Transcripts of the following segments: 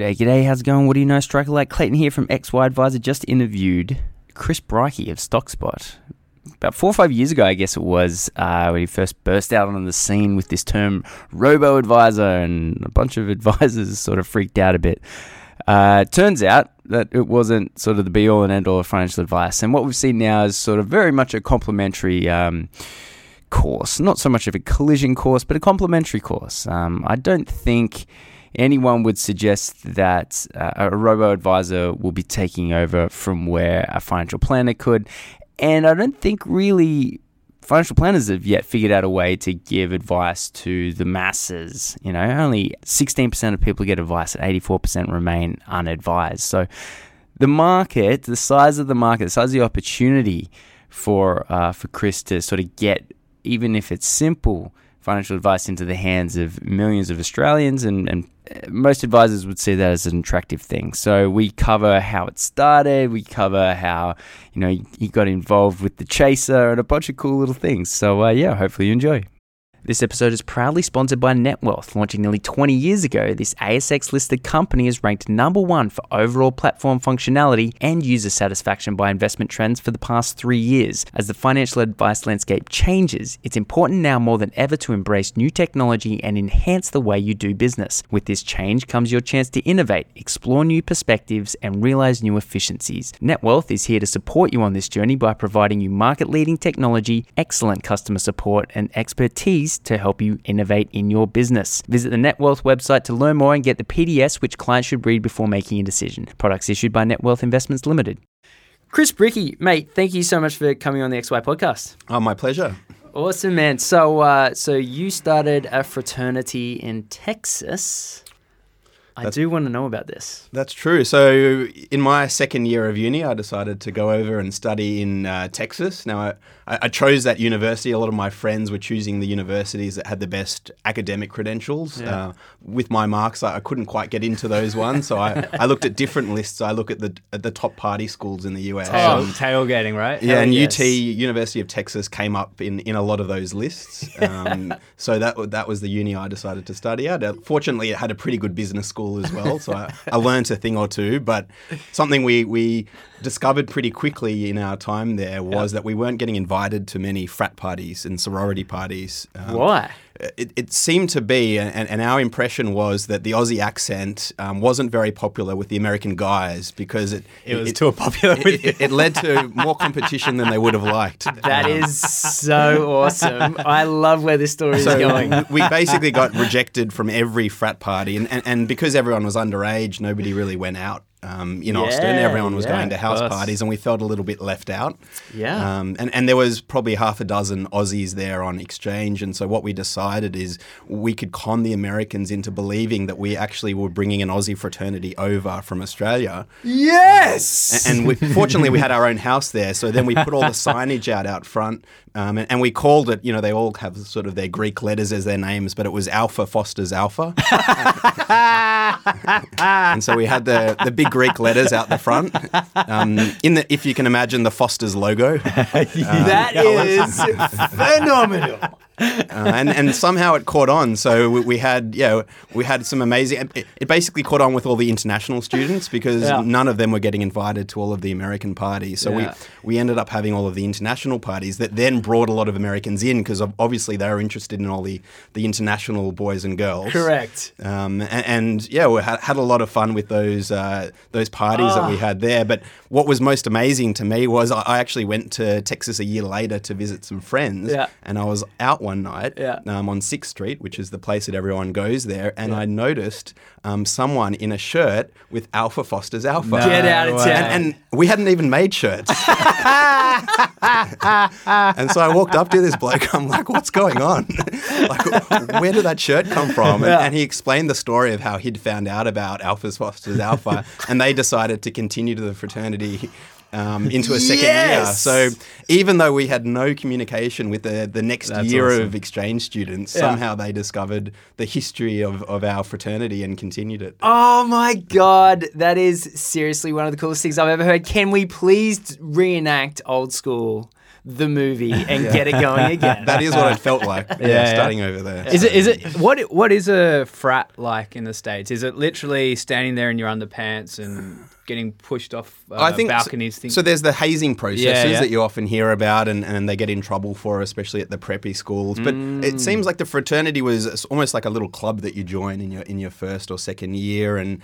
G'day, how's it going? What do you know? Striker like Clayton here from XY Advisor. Just interviewed Chris Brycki of Stockspot. About 4 or 5 years ago, I guess it was, when he first burst out on the scene with this term robo-advisor, and a bunch of advisors sort of freaked out a bit. Turns out that it wasn't sort of the be-all and end-all of financial advice. And what we've seen now is sort of very much a complementary course. Not so much of a collision course, but a complementary course. I don't think anyone would suggest that a robo-advisor will be taking over from where a financial planner could. And I don't think really financial planners have yet figured out a way to give advice to the masses. You know, only 16% of people get advice and 84% remain unadvised. So the market, the size of the market, the size of the opportunity for Chris to sort of get, even if it's simple, financial advice into the hands of millions of Australians, and most advisors would see that as an attractive thing. So we cover how it started, we cover how, you know, he got involved with The Chaser and a bunch of cool little things. So yeah, hopefully you enjoy. This episode is proudly sponsored by Netwealth. Launching nearly 20 years ago, this ASX-listed company is ranked number one for overall platform functionality and user satisfaction by Investment Trends for the past 3 years. As the financial advice landscape changes, it's important now more than ever to embrace new technology and enhance the way you do business. With this change comes your chance to innovate, explore new perspectives, and realize new efficiencies. Netwealth is here to support you on this journey by providing you market-leading technology, excellent customer support, and expertise to help you innovate in your business. Visit the Netwealth website to learn more and get the PDS, which clients should read before making a decision. Products issued by Netwealth Investments Limited. Chris Brycki, mate, thank you so much for coming on the XY podcast. Oh, my pleasure. Awesome, man. So you started a fraternity in Texas. I do want to know about this. That's true. So in my second year of uni, I decided to go over and study in Texas. Now, I chose that university. A lot of my friends were choosing the universities that had the best academic credentials. Yeah. With my marks, I couldn't quite get into those ones. So I looked at different lists. I look at the top party schools in the US. Tailgating, right? Yeah, and yes. UT, University of Texas, came up in a lot of those lists. So that was the uni I decided to study at. Fortunately, it had a pretty good business school as well, so I learned a thing or two, but something we discovered pretty quickly in our time there was that we weren't getting invited to many frat parties and sorority parties. Why? It seemed to be, and our impression was that the Aussie accent wasn't very popular with the American guys because it led to more competition than they would have liked. That is so awesome. I love where this story is going. We basically got rejected from every frat party, and because everyone was underage, nobody really went out. In Austin, everyone was going to house parties and we felt a little bit left out. Yeah. And there was probably half a dozen Aussies there on exchange. And so what we decided is we could con the Americans into believing that we actually were bringing an Aussie fraternity over from Australia. Yes! And fortunately, we had our own house there. So then we put all the signage out front. And we called it, you know, they all have sort of their Greek letters as their names, but it was Alpha Foster's Alpha. And so we had the big Greek letters out the front. If you can imagine the Foster's logo. That is phenomenal. And somehow it caught on. So we had some amazing. It basically caught on with all the international students because none of them were getting invited to all of the American parties. So we ended up having all of the international parties that then brought a lot of Americans in because obviously they were interested in all the international boys and girls. Correct. We had a lot of fun with those parties that we had there. But what was most amazing to me was I actually went to Texas a year later to visit some friends, and I was out one night on 6th Street, which is the place that everyone goes there, and I noticed someone in a shirt with Alpha Foster's Alpha. No Get out of town. And we hadn't even made shirts. And so I walked up to this bloke. I'm like, what's going on? Where did that shirt come from? And he explained the story of how he'd found out about Alpha Foster's Alpha, and they decided to continue to the fraternity into a second year. So even though we had no communication with the next year of exchange students, somehow they discovered the history of our fraternity and continued it. Oh my God, that is seriously one of the coolest things I've ever heard. Can we please reenact old school the movie and get it going again. That is what it felt like. Starting over there. Is it what is a frat like in the States? Is it literally standing there in your underpants and getting pushed off balconies? So there's the hazing processes that you often hear about, and they get in trouble for, especially at the preppy schools. But it seems like the fraternity was almost like a little club that you join in your first or second year, and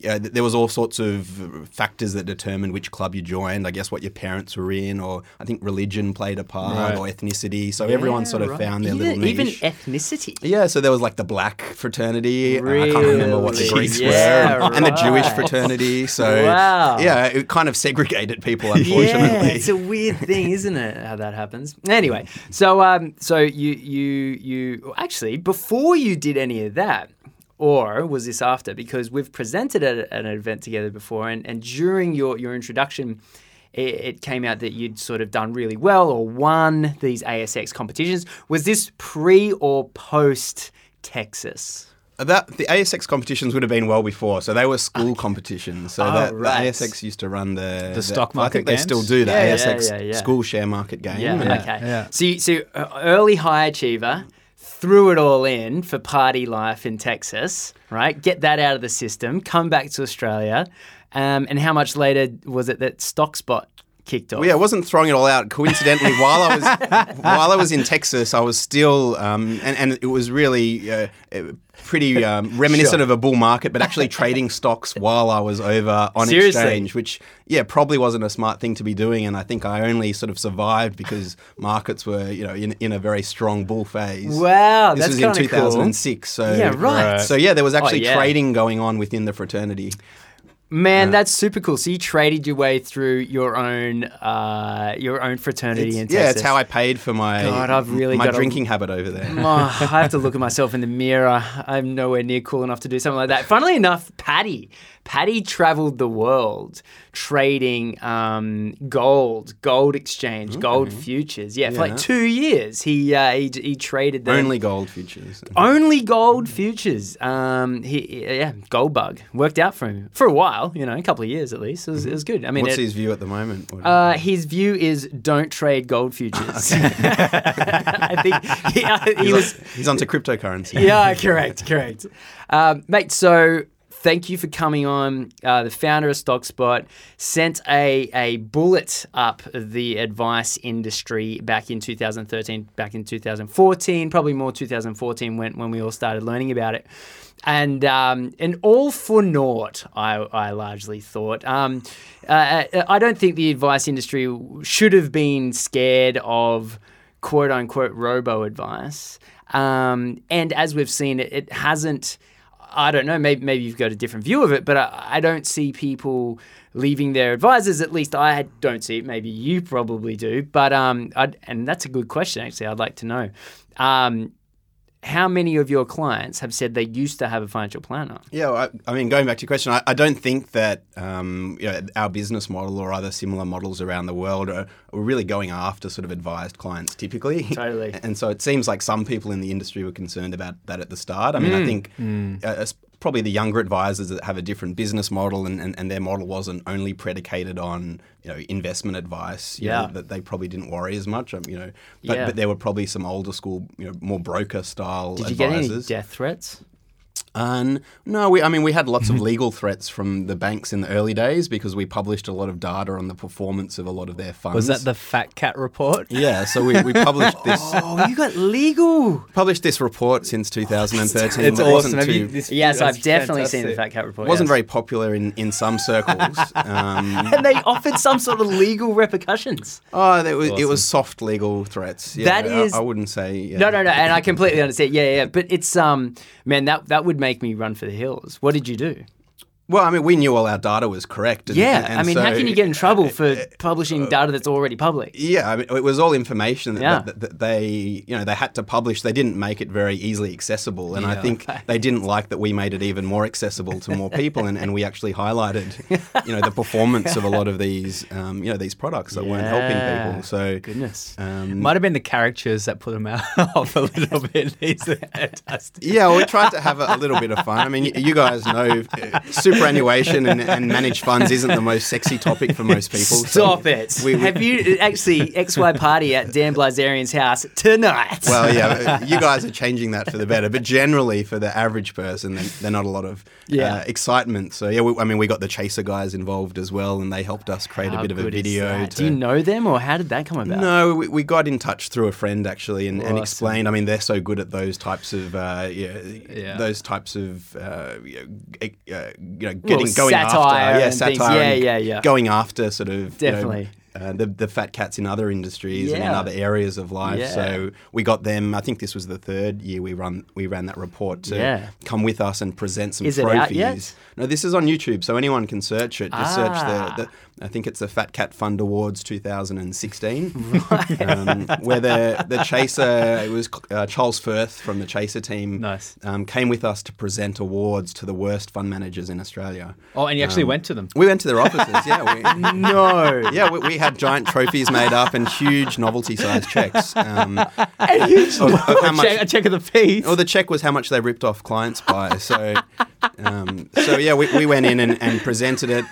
there was all sorts of factors that determined which club you joined. I guess what your parents were in, or I think religion played a part, or ethnicity. So everyone sort of found their little niche. Even ethnicity. Yeah, so there was like the black fraternity. Really? I can't remember what the Greeks were. And the Jewish fraternity. So it kind of segregated people, unfortunately. Yeah, it's a weird thing, isn't it, how that happens? Anyway, so you actually, before you did any of that, or was this after? Because we've presented at an event together before, and during your introduction, it came out that you'd sort of done really well or won these ASX competitions. Was this pre or post Texas? The ASX competitions would have been well before, so they were school competitions. So the ASX used to run the stock market. I think games. They still do the ASX school share market game. So early high achiever. Threw it all in for party life in Texas, right? Get that out of the system, come back to Australia. And how much later was it that Stockspot kicked off? Well, yeah, I wasn't throwing it all out. Coincidentally, while I was in Texas, I was still, and it was really pretty reminiscent of a bull market, but actually trading stocks while I was over on exchange, which probably wasn't a smart thing to be doing. And I think I only sort of survived because markets were in a very strong bull phase. Wow, this was in 2006. Cool. So so there was actually trading going on within the fraternity. Man, that's super cool. So you traded your way through your own fraternity in Texas. Yeah, it's how I paid for my drinking habit over there. I have to look at myself in the mirror. I'm nowhere near cool enough to do something like that. Funnily enough, Patty traveled the world trading gold exchange, gold futures. Yeah, for like 2 years, he traded them. Only gold futures. Only gold futures. Gold bug worked out for him for a while. A couple of years at least. It was good. I mean, what's his view at the moment? His view is don't trade gold futures. I think he's onto cryptocurrency. Yeah, correct. Mate, so thank you for coming on. The founder of Stockspot sent a bullet up the advice industry back in 2013, back in 2014, probably more 2014 when we all started learning about it. And all for naught, I largely thought. I don't think the advice industry should have been scared of quote-unquote robo-advice. And as we've seen, it hasn't... I don't know, maybe you've got a different view of it, but I don't see people leaving their advisors. At least I don't see it. Maybe you probably do. But and that's a good question, actually. I'd like to know. How many of your clients have said they used to have a financial planner? Yeah, well, I mean, going back to your question, I don't think that our business model or other similar models around the world are really going after sort of advised clients typically. Totally. And so it seems like some people in the industry were concerned about that at the start. I mean, I think probably the younger advisors that have a different business model and their model wasn't only predicated on investment advice, you know, that they probably didn't worry as much, but there were probably some older school, more broker style advisors. Did you get any death threats? No, we had lots of legal threats from the banks in the early days because we published a lot of data on the performance of a lot of their funds. Was that the Fat Cat report? Yeah, so we published this. Oh, you got legal. Published this report since 2013. It's awesome. I've definitely seen the Fat Cat report. It wasn't very popular in some circles. And they offered some sort of legal repercussions. Oh, it was soft legal threats. Yeah, that is... I wouldn't say... Yeah. No, and I completely understand. Yeah. But it's... man, that would make me run for the hills. What did you do? Well, I mean, we knew all our data was correct. How can you get in trouble for publishing data that's already public? Yeah, I mean, it was all information that they, they had to publish. They didn't make it very easily accessible. And I think they didn't like that we made it even more accessible to more people. and we actually highlighted, the performance of a lot of these, these products that weren't helping people. So goodness. Might have been the characters that put them out off a little bit. These are fantastic. Yeah, well, we tried to have a little bit of fun. I mean, you guys know super superannuation and managed funds isn't the most sexy topic for most people. Stop so it. Have you actually XY party at Dan Blazerian's house tonight? Well, yeah, you guys are changing that for the better. But generally, for the average person, they're not a lot of excitement. So, yeah, we got the Chaser guys involved as well, and they helped us create a bit of a video. Do you know them, or how did that come about? No, we got in touch through a friend, actually, and explained. I mean, they're so good at those types of going after definitely. The fat cats in other industries and in other areas of life. Yeah. So we got them. I think this was the third year we ran that report to come with us and present some trophies. Is it out yet? No, this is on YouTube, so anyone can search it. Just search I think it's the Fat Cat Fund Awards 2016. Right. Where the Chaser, it was Charles Firth from the Chaser team, came with us to present awards to the worst fund managers in Australia. Oh, and you actually went to them? We went to their offices, we had giant trophies made up and huge novelty-sized checks. A huge a check of the fees. Well, the check was how much they ripped off clients by. So, we went in and presented it.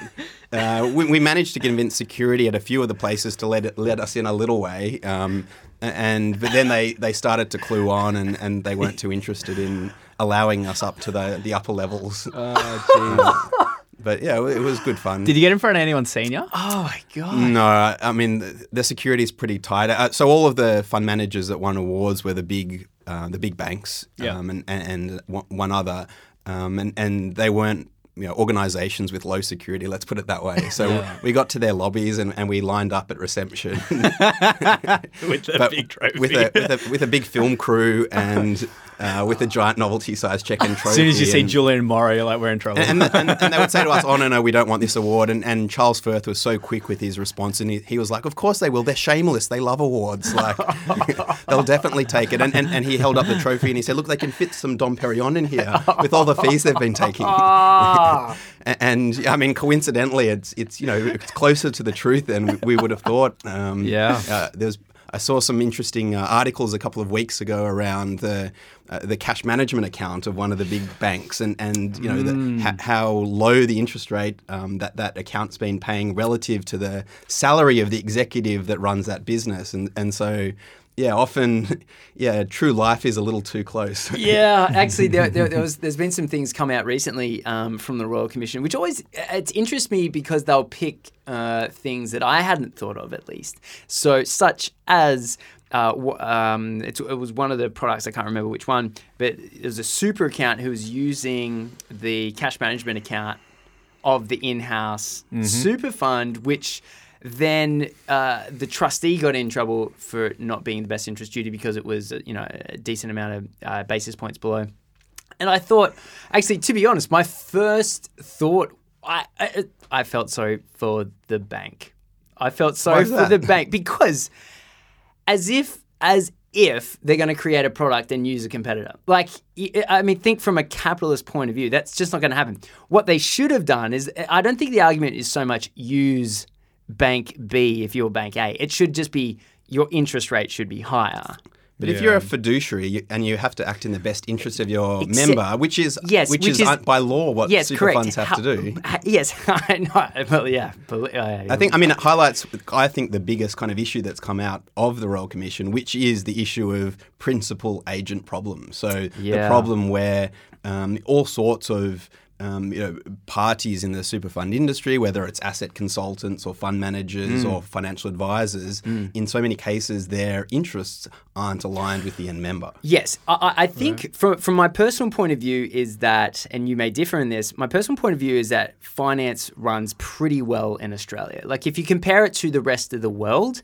We managed to convince security at a few of the places to let us in a little way, but then they started to clue on and they weren't too interested in allowing us up to the upper levels. Oh, geez. But yeah, it was good fun. Did you get in front of anyone senior? Oh my God. No, I mean, the security is pretty tight. So all of the fund managers that won awards were the big banks and one other. And they weren't, organisations with low security, let's put it that way. So we got to their lobbies and we lined up at reception. Big trophy. With a big film crew and with a giant novelty-sized check-in trophy. As soon as you see Julian and Morrow, you're like, we're in trouble. And they would say to us, oh, no, we don't want this award. And Charles Firth was so quick with his response. And he was like, of course they will. They're shameless. They love awards. Like, they'll definitely take it. And he held up the trophy and he said, look, they can fit some Dom Perignon in here with all the fees they've been taking. And I mean, coincidentally, it's closer to the truth than we would have thought. I saw some interesting articles a couple of weeks ago around the cash management account of one of the big banks, how low the interest rate that account's been paying relative to the salary of the executive that runs that business, and so. Yeah, often, true life is a little too close. Yeah, actually, there's been some things come out recently from the Royal Commission, which always interests me because they'll pick things that I hadn't thought of, at least. So, such as it was one of the products, I can't remember which one, but it was a super account who was using the cash management account of the in-house super fund, which. Then the trustee got in trouble for not being the best interest duty because it was, a decent amount of basis points below. And I thought, actually, to be honest, my first thought, I felt sorry for the bank. I felt sorry for the bank because as if they're going to create a product and use a competitor. Like, I mean, think from a capitalist point of view, that's just not going to happen. What they should have done is, I don't think the argument is so much use Bank B if you're Bank A. It should just be your interest rate should be higher. But if you're a fiduciary and you have to act in the best interest of your member, which is by law what super funds have to do. Yes, I know. Well, yeah. I think, it highlights, the biggest kind of issue that's come out of the Royal Commission, which is the issue of principal agent problem. So the problem where all sorts of parties in the super fund industry, whether it's asset consultants or fund managers or financial advisors, in so many cases their interests aren't aligned with the end member. Yes, I think from my personal point of view is that, and you may differ in this, my personal point of view is that finance runs pretty well in Australia. Like if you compare it to the rest of the world,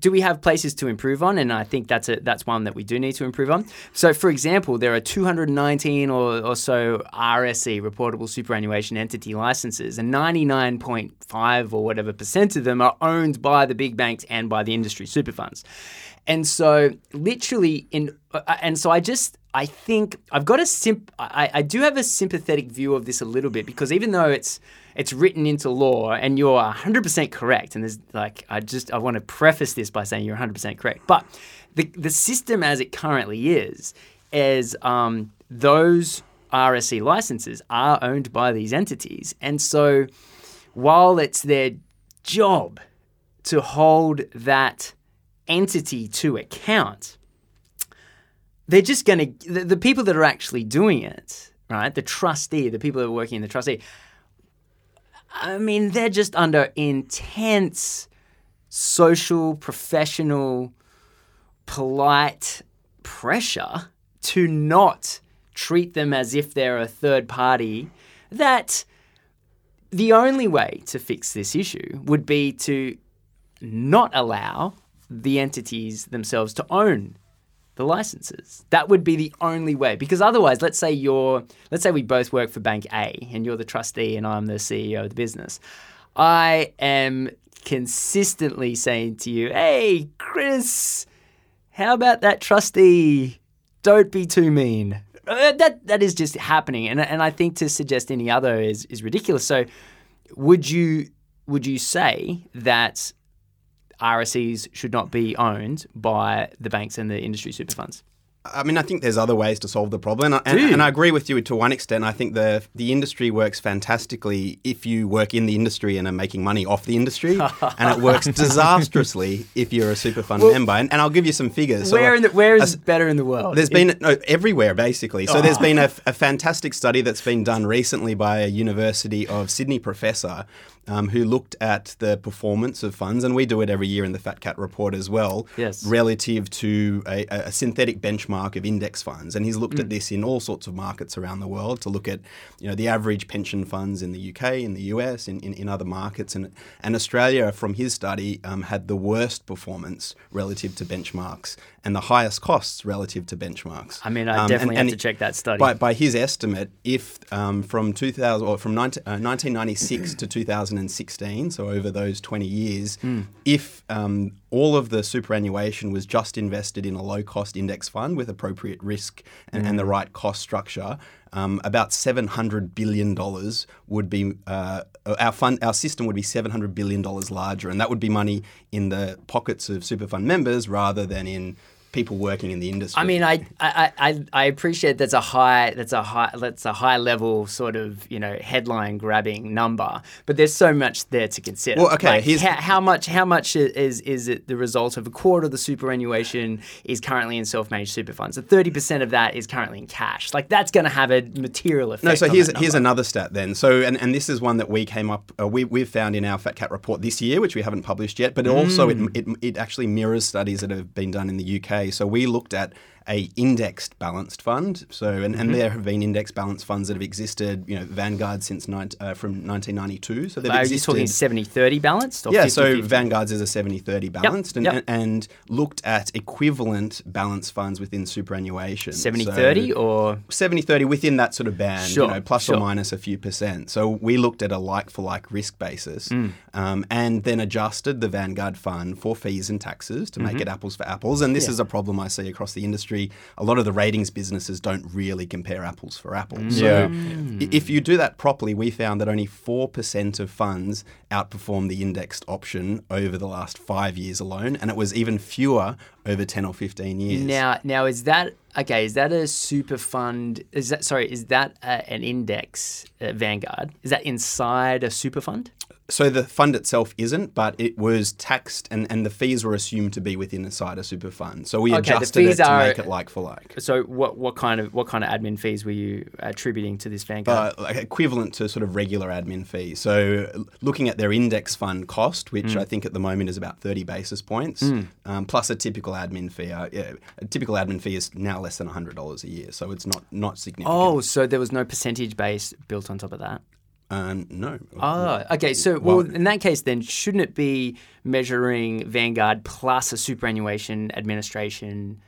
do we have places to improve on? And I think that's one that we do need to improve on. So, for example, there are 219 or so RSE, reportable superannuation entity licenses, and 99.5 or whatever percent of them are owned by the big banks and by the industry super funds. And so literally I think I've got I do have a sympathetic view of this a little bit because even though it's written into law and you're 100% correct, and there's I want to preface this by saying you're 100% correct, but the system as it currently is those RSE licenses are owned by these entities. And so while it's their job to hold that entity to account, they're just going to, the people that are actually doing it, right, the trustee, the people that are working in the trustee, I mean, they're just under intense social, professional, polite pressure to not treat them as if they're a third party. That the only way to fix this issue would be to not allow the entities themselves to own the licenses. That would be the only way, because otherwise, let's say we both work for Bank A and you're the trustee and I'm the CEO of the business. I am consistently saying to you, hey, Chris, how about that trustee? Don't be too mean. That is just happening. And I think to suggest any other is ridiculous. So would you say that RSEs should not be owned by the banks and the industry super funds? I mean, I think there's other ways to solve the problem. And I agree with you to one extent. I think the industry works fantastically if you work in the industry and are making money off the industry. And it works disastrously if you're a super fund member. And I'll give you some figures. Where is it better in the world? Everywhere, basically. So there's been a fantastic study that's been done recently by a University of Sydney professor who looked at the performance of funds, and we do it every year in the Fat Cat report as well, yes, relative to a synthetic benchmark of index funds. And he's looked at this in all sorts of markets around the world to look at, you know, the average pension funds in the UK, in the US, in other markets. And Australia, from his study, had the worst performance relative to benchmarks and the highest costs relative to benchmarks. I mean, I definitely have to check that study. By his estimate, if from 1996 to 2016, so over those 20 years, if all of the superannuation was just invested in a low-cost index fund with appropriate risk and the right cost structure, about $700 billion would be our system would be $700 billion larger, and that would be money in the pockets of super fund members rather than in people working in the industry. I mean, I appreciate that's a high level sort of, you know, headline grabbing number, but there's so much there to consider. Well, okay, like how much is it the result of a quarter of the superannuation is currently in self-managed super funds? So 30% of that is currently in cash. Like that's going to have a material effect. No, so here's another stat then. So and this is one that we came up we've found in our Fat Cat report this year, which we haven't published yet, but also it actually mirrors studies that have been done in the UK. So we looked at a indexed balanced fund. So and there have been index balanced funds that have existed, you know, Vanguard since from 1992. So are you talking 70-30 balanced? Or 50-50? So Vanguard's is a 70-30 balanced, and looked at equivalent balanced funds within superannuation. 70-30 or 70-30 within that sort of band, sure, you know, plus or minus a few percent. So we looked at a like-for-like risk basis, and then adjusted the Vanguard fund for fees and taxes to make it apples for apples. And this is a problem I see across the industry. A lot of the ratings businesses don't really compare apples for apples. Yeah. So if you do that properly, we found that only 4% of funds outperformed the indexed option over the last 5 years alone, and it was even fewer over 10 or 15 years. Now is that okay? Is that a super fund? Is that an index Vanguard? Is that inside a super fund? So the fund itself isn't, but it was taxed and the fees were assumed to be within inside a super fund. So we adjusted it to make it like for like. So what kind of admin fees were you attributing to this Vanguard? Equivalent to sort of regular admin fees. So looking at their index fund cost, which I think at the moment is about 30 basis points, plus a typical admin fee. A typical admin fee is now less than $100 a year, so it's not significant. Oh, so there was no percentage base built on top of that? No. Oh, okay. So, well, in that case, then, shouldn't it be measuring Vanguard plus a superannuation administration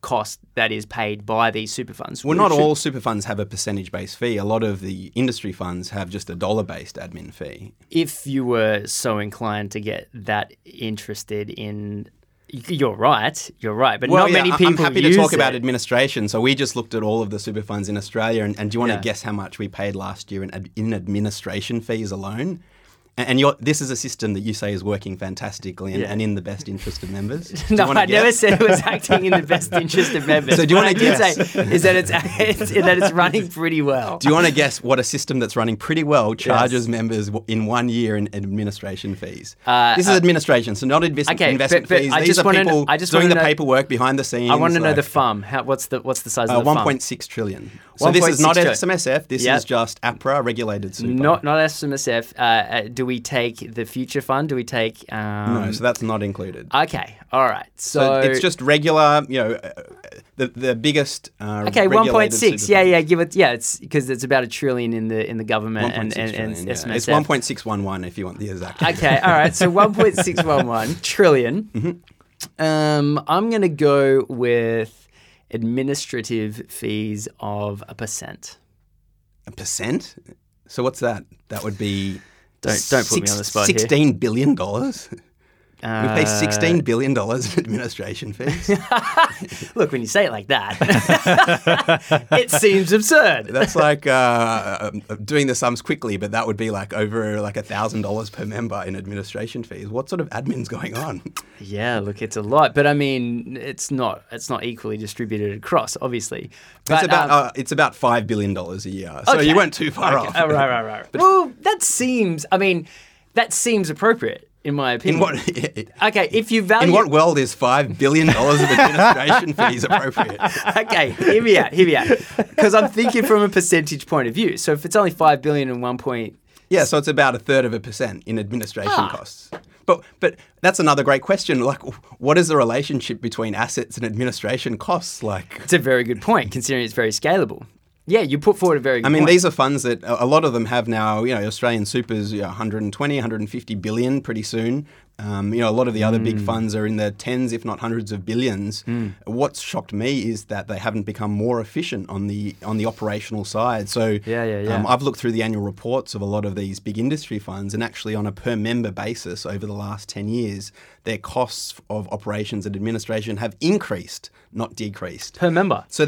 cost that is paid by these super funds? Well, not all super funds have a percentage-based fee. A lot of the industry funds have just a dollar-based admin fee. If you were so inclined to get that interested in... You're right. But not many people use it. I'm happy to talk about administration. So we just looked at all of the super funds in Australia. And do you want to guess how much we paid last year in administration fees alone? And this is a system that you say is working fantastically and in the best interest of members. No, I never said it was acting in the best interest of members. So do you want to guess? Say is that it's running pretty well. Do you want to guess what a system that's running pretty well charges members in 1 year in administration fees? This is administration, so not investment fees. These are people doing the paperwork behind the scenes. I want to know the FUM. What's the size of the FUM? 1.6 trillion. So this is not SMSF. This is just APRA regulated super. Not SMSF. Do we take the Future Fund? Do we take... No, so that's not included. Okay, all right. So it's just regular, the biggest regulated... Okay, 1.6. Yeah, give it... Yeah, it's because it's about a trillion in the government and SMSF. It's 1.611 if you want the exact... Okay, all right. So 1.611 trillion. Mm-hmm. I'm going to go with administrative fees of 1%. 1%? So what's that? That would be... Don't put me on the spot here. $16 billion. We pay $16 billion in administration fees. Look, when you say it like that, it seems absurd. That's like doing the sums quickly, but that would be like over like $1,000 per member in administration fees. What sort of admin's going on? Yeah, look, it's a lot, but I mean, it's not equally distributed across, obviously. But, it's about $5 billion a year, so you weren't too far off. Oh, right. But, well, that seems appropriate. In my opinion. In what world is $5 billion of administration fees appropriate? Okay, hear me out. Because I'm thinking from a percentage point of view. So if it's only $5 billion and 1 point... Yeah, so it's about 1/3% in administration costs. But that's another great question. Like, what is the relationship between assets and administration costs like? It's a very good point, considering it's very scalable. Yeah, you put forward a very good point. I mean, these are funds that a lot of them have now, Australian Super's 120, 150 billion pretty soon. A lot of the other big funds are in the tens, if not hundreds of billions. Mm. What's shocked me is that they haven't become more efficient on the operational side. So I've looked through the annual reports of a lot of these big industry funds, and actually on a per member basis over the last 10 years, their costs of operations and administration have increased, not decreased. Per member? So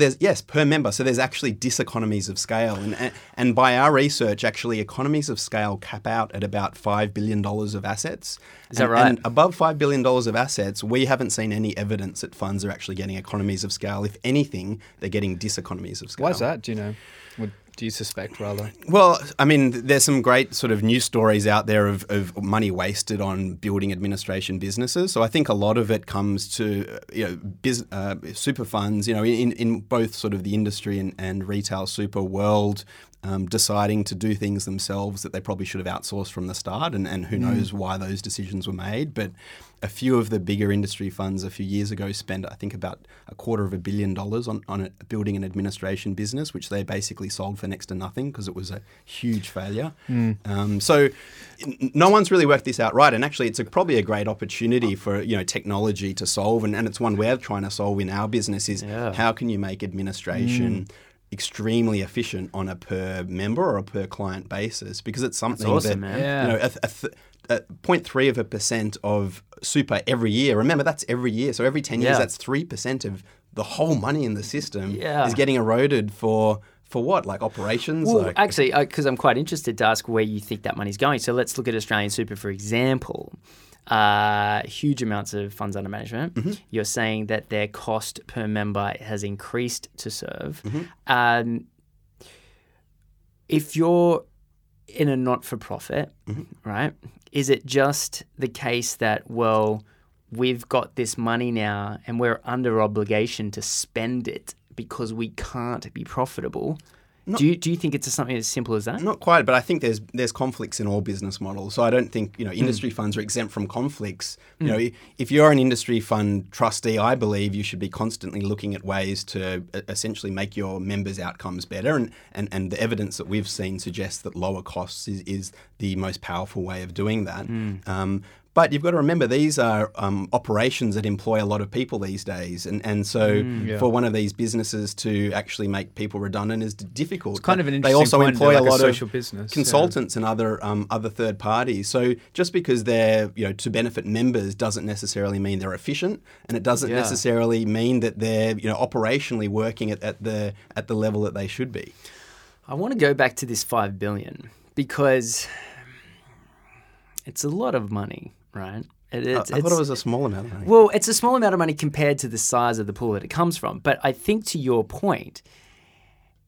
per member. So there's actually diseconomies of scale. And by our research, actually economies of scale cap out at about $5 billion of assets. Is that right? And above $5 billion of assets, we haven't seen any evidence that funds are actually getting economies of scale. If anything, they're getting diseconomies of scale. Why is that? Do you know? Do you suspect, rather? Well, I mean, there's some great sort of news stories out there of money wasted on building administration businesses. So I think a lot of it comes to super funds, in both sort of the industry and retail super world, deciding to do things themselves that they probably should have outsourced from the start, and who knows why those decisions were made. But a few of the bigger industry funds a few years ago spent, I think, about $250 million on building an administration business, which they basically sold for next to nothing because it was a huge failure. Mm. So no one's really worked this out right. And actually, it's probably a great opportunity for technology to solve. And it's one we're trying to solve in our business is how can you make administration extremely efficient on a per member or a per client basis, because it's something that's awesome, that, man. Yeah. 0.3% of super every year. Remember, that's every year. So every 10 years, that's 3% of the whole money in the system is getting eroded for what? Like operations? Well, actually, because I'm quite interested to ask where you think that money's going. So let's look at Australian Super, for example. Huge amounts of funds under management. Mm-hmm. You're saying that their cost per member has increased to serve. Mm-hmm. If you're in a not-for-profit, right, is it just the case that, well, we've got this money now and we're under obligation to spend it because we can't be profitable? Do you think it's something as simple as that? Not quite, but I think there's conflicts in all business models. So I don't think industry funds are exempt from conflicts. You know, if you're an industry fund trustee, I believe you should be constantly looking at ways to essentially make your members' outcomes better. And the evidence that we've seen suggests that lower costs is the most powerful way of doing that. But you've got to remember, these are operations that employ a lot of people these days. And so for one of these businesses to actually make people redundant is difficult. It's kind of an interesting point. They also employ a lot of consultants and other third parties. So just because they're, to benefit members doesn't necessarily mean they're efficient, and it doesn't necessarily mean that they're, operationally working at the level that they should be. I want to go back to this $5 billion because... It's a lot of money, right? I thought it was a small amount of money. Well, it's a small amount of money compared to the size of the pool that it comes from. But I think to your point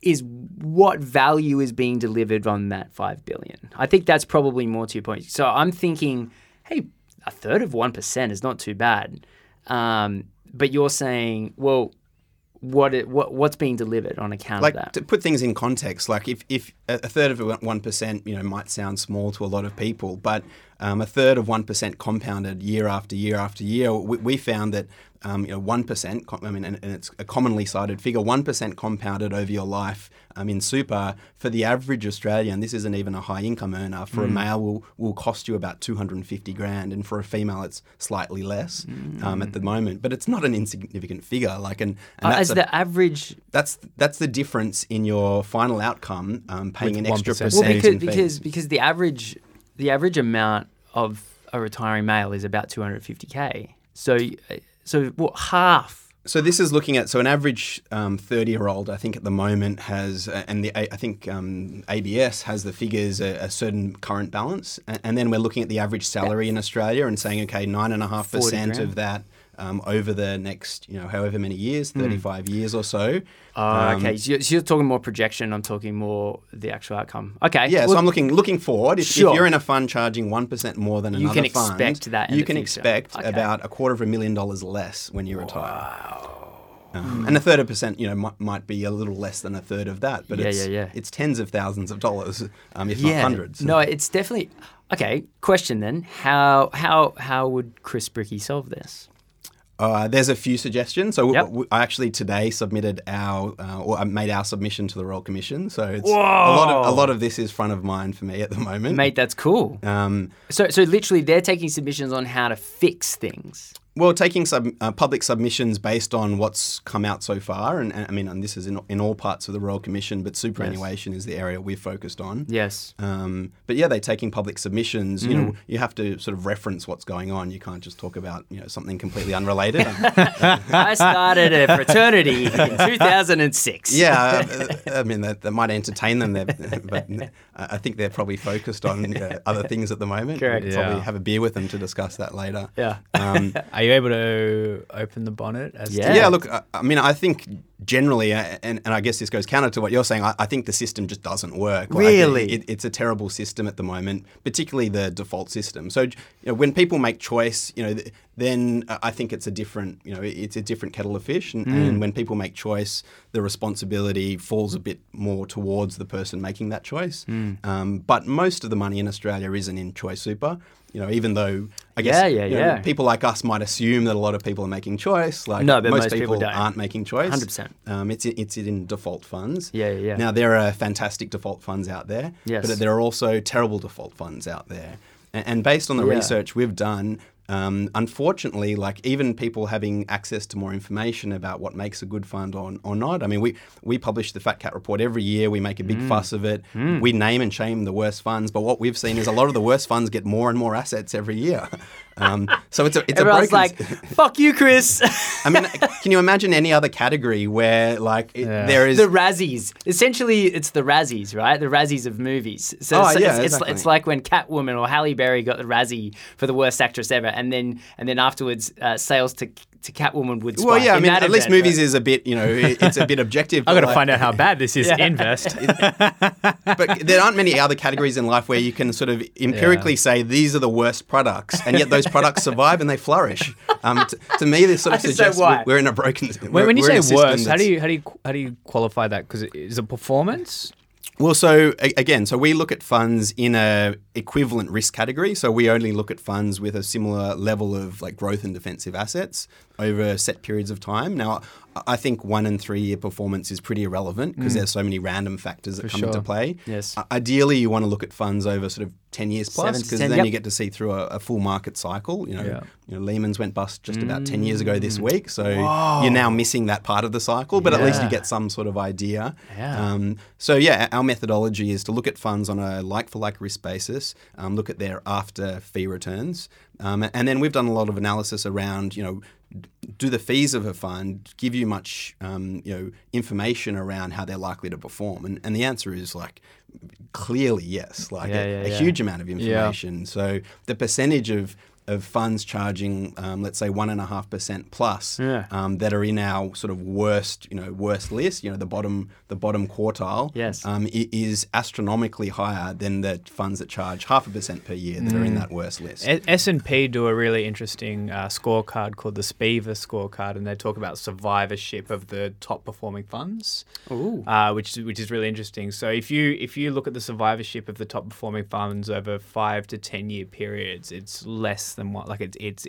is what value is being delivered on that $5 billion. I think that's probably more to your point. So I'm thinking, hey, a third of 1% is not too bad. But you're saying, well, what's being delivered on account of that? To put things in context, like if a third of 1%, you know, might sound small to a lot of people, but a third of 1% compounded year after year after year, we found that 1%, I mean, and it's a commonly cited figure, 1% compounded over your life in super for the average Australian, this isn't even a high income earner, for a male will cost you about $250,000 and for a female it's slightly less at the moment. But it's not an insignificant figure. That's the difference in your final outcome, paying an extra percentage in fees. Because the average amount of a retiring male is about $250,000. Half? So this is looking at, so an average 30-year-old, I think at the moment has, ABS has the figures, a certain current balance. And then we're looking at the average salary in Australia and saying, okay, 9.5% of that over the next, however many years, 35 years or so. Okay. So you're talking more projection. I'm talking more the actual outcome. Okay. Yeah. So I'm looking forward. If you're in a fund charging 1% more than another fund, you can expect about $250,000 less when you retire. Wow. And a third of percent, might be a little less than a third of that, but it's tens of thousands of dollars, if not hundreds. No, it's definitely okay. Question then: how would Chris Brycki solve this? There's a few suggestions. So I actually today submitted our submission to the Royal Commission. So it's a lot of this is front of mind for me at the moment. Mate, that's cool. So literally they're taking submissions on how to fix things. Well, taking public submissions based on what's come out so far, and this is in all parts of the Royal Commission, but superannuation is the area we're focused on. Yes. They're taking public submissions. You have to sort of reference what's going on. You can't just talk about something completely unrelated. I started a fraternity in 2006. Yeah, that might entertain them there, but I think they're probably focused on other things at the moment. Correct. We'll probably have a beer with them to discuss that later. Yeah. Are you able to open the bonnet? I think generally, and I guess this goes counter to what you're saying, I think the system just doesn't work. Really? It's a terrible system at the moment, particularly the default system. So when people make choice, then I think it's a different, it's a different kettle of fish. And when people make choice, the responsibility falls a bit more towards the person making that choice. But most of the money in Australia isn't in Choice Super. Even though I guess people like us might assume that a lot of people are making choice, most people aren't making choice. 100%. It's in default funds. Yeah. Now there are fantastic default funds out there, but there are also terrible default funds out there. And based on the research we've done, unfortunately, even people having access to more information about what makes a good fund or not. I mean, we publish the Fat Cat report every year. We make a big fuss of it. We name and shame the worst funds. But what we've seen is a lot of the worst funds get more and more assets every year. So it's everyone's fuck you, Chris. I mean, can you imagine any other category where there is the Razzies? Essentially, it's the Razzies, right? The Razzies of movies. It's like when Catwoman or Halle Berry got the Razzie for the worst actress ever, and then afterwards sales to Catwoman would spike. Well, yeah, at least movies is a bit, it's a bit objective. I've got to find out how bad this is invest. But there aren't many other categories in life where you can sort of empirically say these are the worst products, and yet those products survive and they flourish. To me, this sort of suggests we're in a broken. When you say worst, how do you qualify that? Because is it performance? Well, so we look at funds in a equivalent risk category. So we only look at funds with a similar level of growth and defensive assets over set periods of time. Now, I think 1 and 3 year performance is pretty irrelevant because there's so many random factors that come into play. Yes. Ideally, you want to look at funds over sort of 10 years plus because then you get to see through a full market cycle. Lehman's went bust just about 10 years ago this week. So you're now missing that part of the cycle, but at least you get some sort of idea. Yeah. Our methodology is to look at funds on a like-for-like risk basis, look at their after fee returns. And then we've done a lot of analysis around, do the fees of a fund give you much, information around how they're likely to perform? And the answer is Clearly, yes, like a huge amount of information. Yeah. So the percentage of funds charging, let's say 1.5% plus, that are in our sort of worst list, the bottom quartile, is astronomically higher than the funds that charge 0.5% per year that are in that worst list. S&P do a really interesting scorecard called the SPIVA scorecard, and they talk about survivorship of the top performing funds, which is really interesting. So if you look at the survivorship of the top performing funds over 5 to 10 year periods, it's less than what, like it's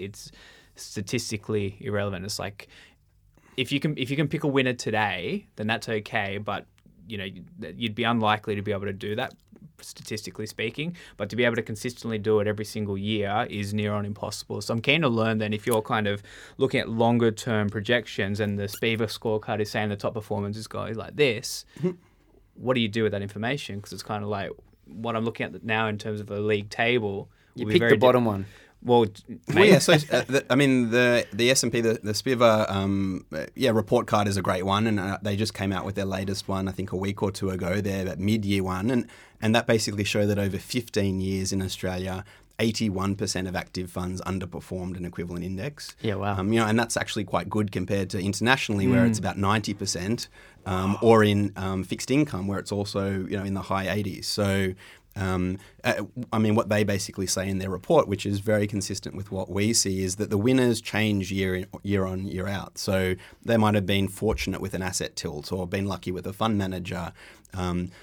statistically irrelevant. It's like if you can pick a winner today, then that's okay, but you'd be unlikely to be able to do that, statistically speaking, but to be able to consistently do it every single year is near on impossible. So I'm keen to learn then, if you're kind of looking at longer term projections and the SPIVA scorecard is saying the top performance is going like this, what do you do with that information? Because it's kind of like what I'm looking at now in terms of the league table. You pick the bottom one. The S&P, the SPIVA report card is a great one, and they just came out with their latest one, I think a week or two ago, their mid-year one, and that basically showed that over 15 years in Australia, 81% of active funds underperformed an equivalent index. Yeah, wow. And that's actually quite good compared to internationally, where it's about 90%, or in fixed income, where it's also in the high 80s. So. What they basically say in their report, which is very consistent with what we see, is that the winners change year on, year out. So they might have been fortunate with an asset tilt or been lucky with a fund manager.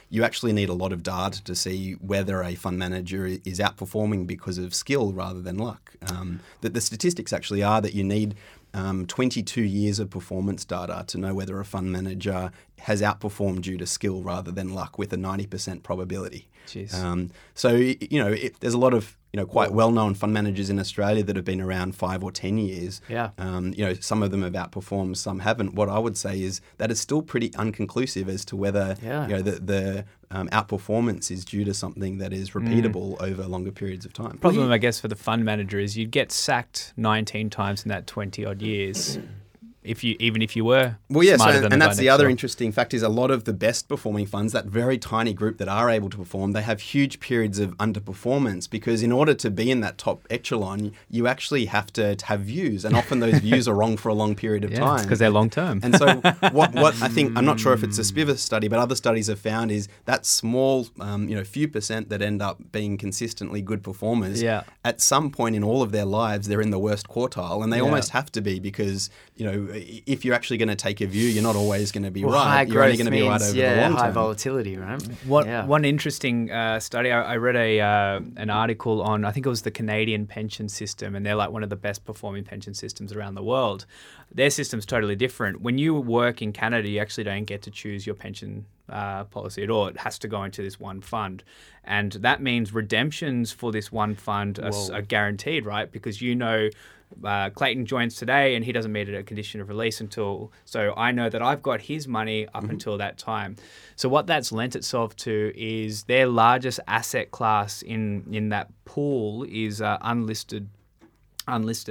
You actually need a lot of data to see whether a fund manager is outperforming because of skill rather than luck. That the statistics actually are that you need 22 years of performance data to know whether a fund manager has outperformed due to skill rather than luck with a 90% probability. Jeez. There's a lot of quite well-known fund managers in Australia that have been around 5 or 10 years. Yeah. Some of them have outperformed, some haven't. What I would say is that it's still pretty unconclusive as to whether the outperformance is due to something that is repeatable over longer periods of time. Problem, I guess, for the fund manager is you'd get sacked 19 times in that 20-odd years. Even if you were smarter than and that's the other interesting fact is a lot of the best performing funds, that very tiny group that are able to perform, they have huge periods of underperformance because in order to be in that top echelon, you actually have to have views, and often those views are wrong for a long period of time because they're long term. And so what I think, I'm not sure if it's a SPIVA study, but other studies have found is that small few percent that end up being consistently good performers. Yeah. At some point in all of their lives, they're in the worst quartile, and they almost have to be because if you're actually going to take a view, you're not always going to be right. High you're only going to be right over the long high term. Volatility, right? One interesting study, I read an article on, I think it was the Canadian pension system, and they're like one of the best performing pension systems around the world. Their system's totally different. When you work in Canada, you actually don't get to choose your pension policy at all. It has to go into this one fund. And that means redemptions for this one fund are guaranteed, right? Because Clayton joins today and he doesn't meet it at a condition of release until, so I know that I've got his money up until that time. So what that's lent itself to is their largest asset class in that pool is unlisted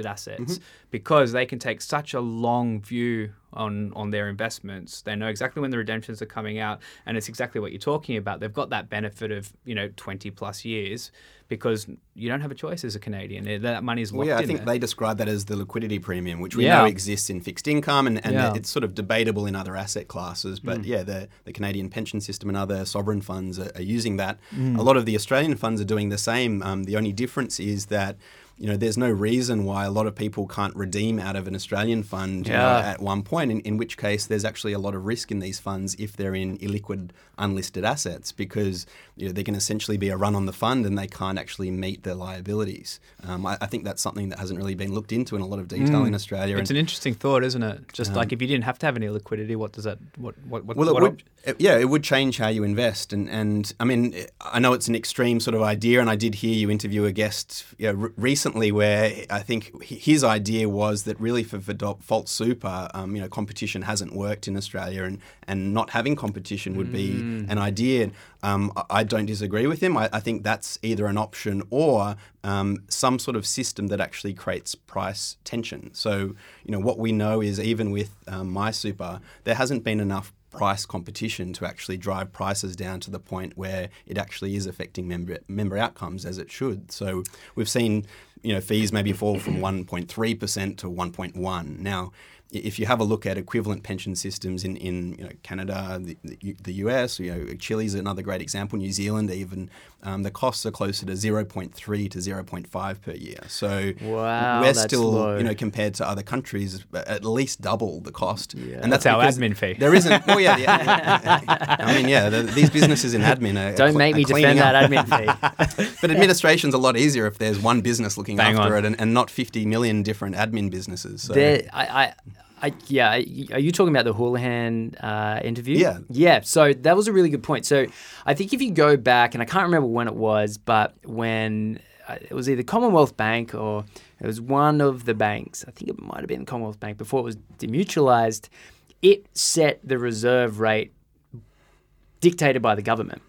assets because they can take such a long view on their investments. They know exactly when the redemptions are coming out, and it's exactly what you're talking about. They've got that benefit of 20 plus years because you don't have a choice as a Canadian. That money is locked in. I think they describe that as the liquidity premium, which we know exists in fixed income and it's sort of debatable in other asset classes. But the Canadian pension system and other sovereign funds are using that. A lot of the Australian funds are doing the same. The only difference is that there's no reason why a lot of people can't redeem out of an Australian fund at one point, in which case there's actually a lot of risk in these funds if they're in illiquid, unlisted assets because they can essentially be a run on the fund and they can't actually meet their liabilities. I think that's something that hasn't really been looked into in a lot of detail in Australia. It's an interesting thought, isn't it? Just like if you didn't have to have any liquidity, what does that... it would change how you invest. And I know it's an extreme sort of idea, and I did hear you interview a guest recently where I think his idea was that really for default super, competition hasn't worked in Australia, and not having competition would be an idea. I don't disagree with him. I think that's either an option or some sort of system that actually creates price tension. So, what we know is even with MySuper, there hasn't been enough price competition to actually drive prices down to the point where it actually is affecting member outcomes as it should. So we've seen, you know, fees maybe fall from 1.3% to 1.1%. Now, if you have a look at equivalent pension systems in you know, Canada, the US, you know, Chile's another great example, New Zealand even, the costs are closer to 0.3 to 0.5 per year. So we're still, low. You know, compared to other countries, at least double the cost. Yeah. And that's our admin fee. There isn't. Oh yeah, yeah. I mean, yeah, these businesses in admin are don't make me defend that admin fee. But administration's a lot easier if there's one business looking after it and not 50 million different admin businesses. So. Yeah, are you talking about the Houlihan interview? Yeah, so that was a really good point. So I think if you go back, and I can't remember when it was, but when it was either Commonwealth Bank or it was one of the banks, I think it might have been Commonwealth Bank before it was demutualized, it set the reserve rate dictated by the government.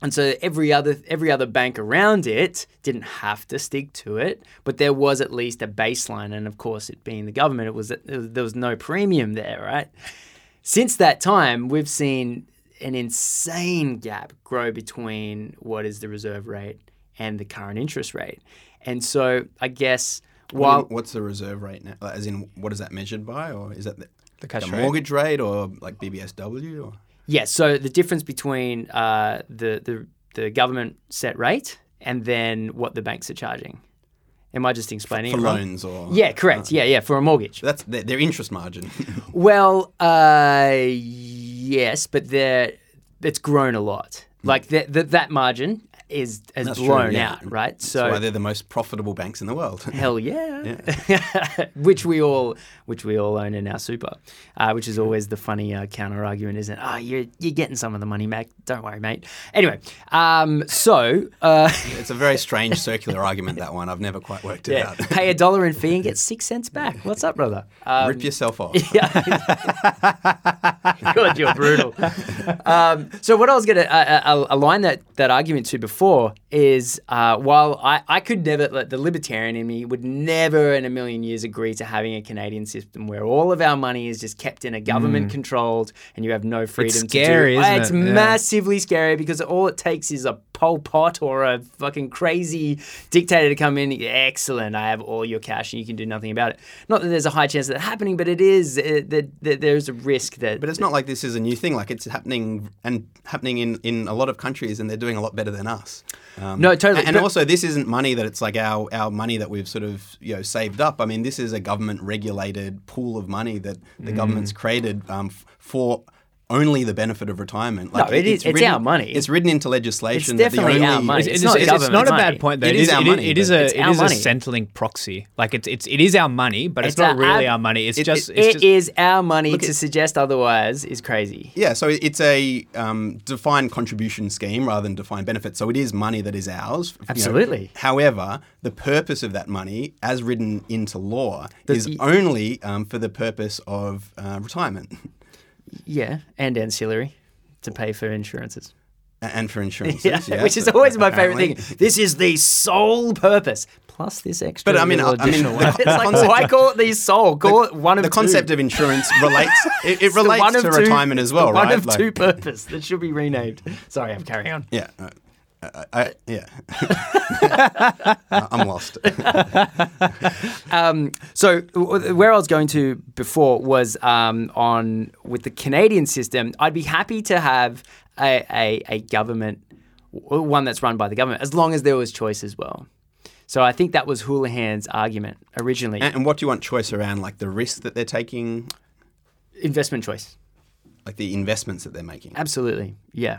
And so every other bank around it didn't have to stick to it, but there was at least a baseline. And of course, it being the government, there was no premium there, right? Since that time, we've seen an insane gap grow between what is the reserve rate and the current interest rate. And so I guess while what's the reserve rate now? As in, what is that measured by, or is that the cash rate? Mortgage rate, or like BBSW, or? Yeah, so the difference between the government set rate and then what the banks are charging. Am I just explaining for loans or? Yeah, correct. Yeah, for a mortgage. That's their interest margin. Well, yes, but it's grown a lot. Like that margin has blown out, right? So that's why they're the most profitable banks in the world. Hell yeah. which we all own in our super, which is always the funny counter argument, isn't it? Oh, you're getting some of the money back. Don't worry, mate. Anyway, it's a very strange circular argument, that one. I've never quite worked it out. Pay $1 in fee and get 6 cents back. What's up, brother? Rip yourself off. Yeah. God, you're brutal. So what I was going to align that argument to before is while I could never, the libertarian in me would never in a million years agree to having a Canadian system where all of our money is just kept in a government controlled and you have no freedom to do. It's scary, isn't it? It's massively scary because all it takes is a Pol Pot or a fucking crazy dictator to come in. Excellent, I have all your cash and you can do nothing about it. Not that there's a high chance of that happening, but it is. There's a risk that. But it's not like this is a new thing. Like it's happening in a lot of countries and they're doing a lot better than us. No, totally. And also, this isn't money that it's like our money that we've sort of, you know, saved up. I mean, this is a government-regulated pool of money that the government's created for only the benefit of retirement. Like, no, it's our money. It's written into legislation. It's definitely our money. It's not a bad point, though. It is our money. It is a Centrelink proxy. Like, it is our money, but it's not really our money. It is our money. Look, to suggest otherwise is crazy. Yeah, so it's a defined contribution scheme rather than defined benefit. So it is money that is ours. Absolutely. You know, however, the purpose of that money, as written into law, is only for the purpose of retirement. Yeah, and ancillary to pay for insurances. And for insurances, yeah. Which is always my favourite thing. This is the sole purpose, plus this extra. But I mean, it's like, why call it the sole? Call it one of two. The concept of insurance relates. It relates to retirement as well, right? One of two purpose that should be renamed. Sorry, I'm carrying on. Yeah. I'm lost. So where I was going to before was on with the Canadian system. I'd be happy to have a government, one that's run by the government, as long as there was choice as well. So I think that was Houlihan's argument originally. And what do you want choice around, like the risk that they're taking? Investment choice. Like the investments that they're making. Absolutely, yeah.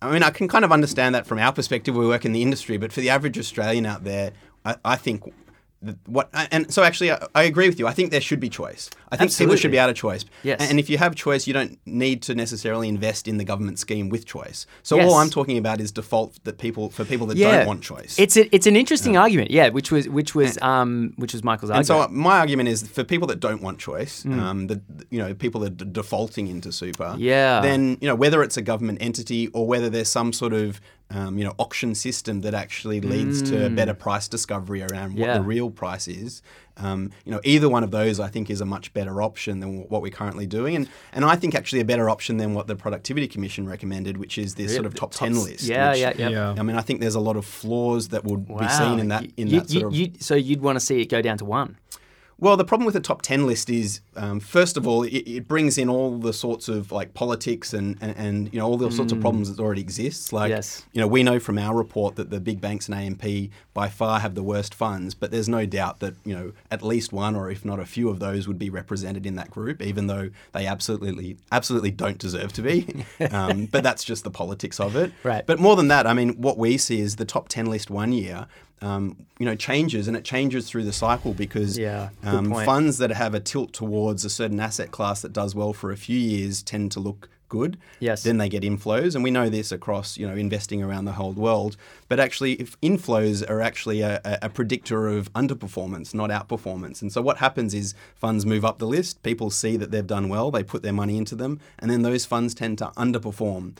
I mean, I can kind of understand that from our perspective. We work in the industry, but for the average Australian out there, I think I agree with you. I think there should be choice. I think people should be out of choice. Yes. And if you have choice, you don't need to necessarily invest in the government scheme with choice. So all I'm talking about is default that for people that don't want choice. It's an interesting argument, which was Michael's argument. And so my argument is for people that don't want choice, people that are defaulting into super. Then whether it's a government entity or whether there's some sort of auction system that actually leads to better price discovery around what the real price is. Either one of those, I think, is a much better option than what we're currently doing. And I think actually a better option than what the Productivity Commission recommended, which is this sort of top 10 list. Yeah. I mean, I think there's a lot of flaws that would be seen in that. So you'd want to see it go down to one? Well, the problem with the top 10 list is, first of all, it brings in all the sorts of like politics and all the sorts of problems that already exists. We know from our report that the big banks and AMP by far have the worst funds, but there's no doubt that, at least one or if not a few of those would be represented in that group, even though they absolutely don't deserve to be. But that's just the politics of it. Right. But more than that, I mean, what we see is the top 10 list one year changes, and it changes through the cycle because funds that have a tilt towards a certain asset class that does well for a few years tend to look good. Yes. Then they get inflows, and we know this across investing around the whole world. But actually, if inflows are actually a predictor of underperformance, not outperformance. And so what happens is funds move up the list, people see that they've done well, they put their money into them, and then those funds tend to underperform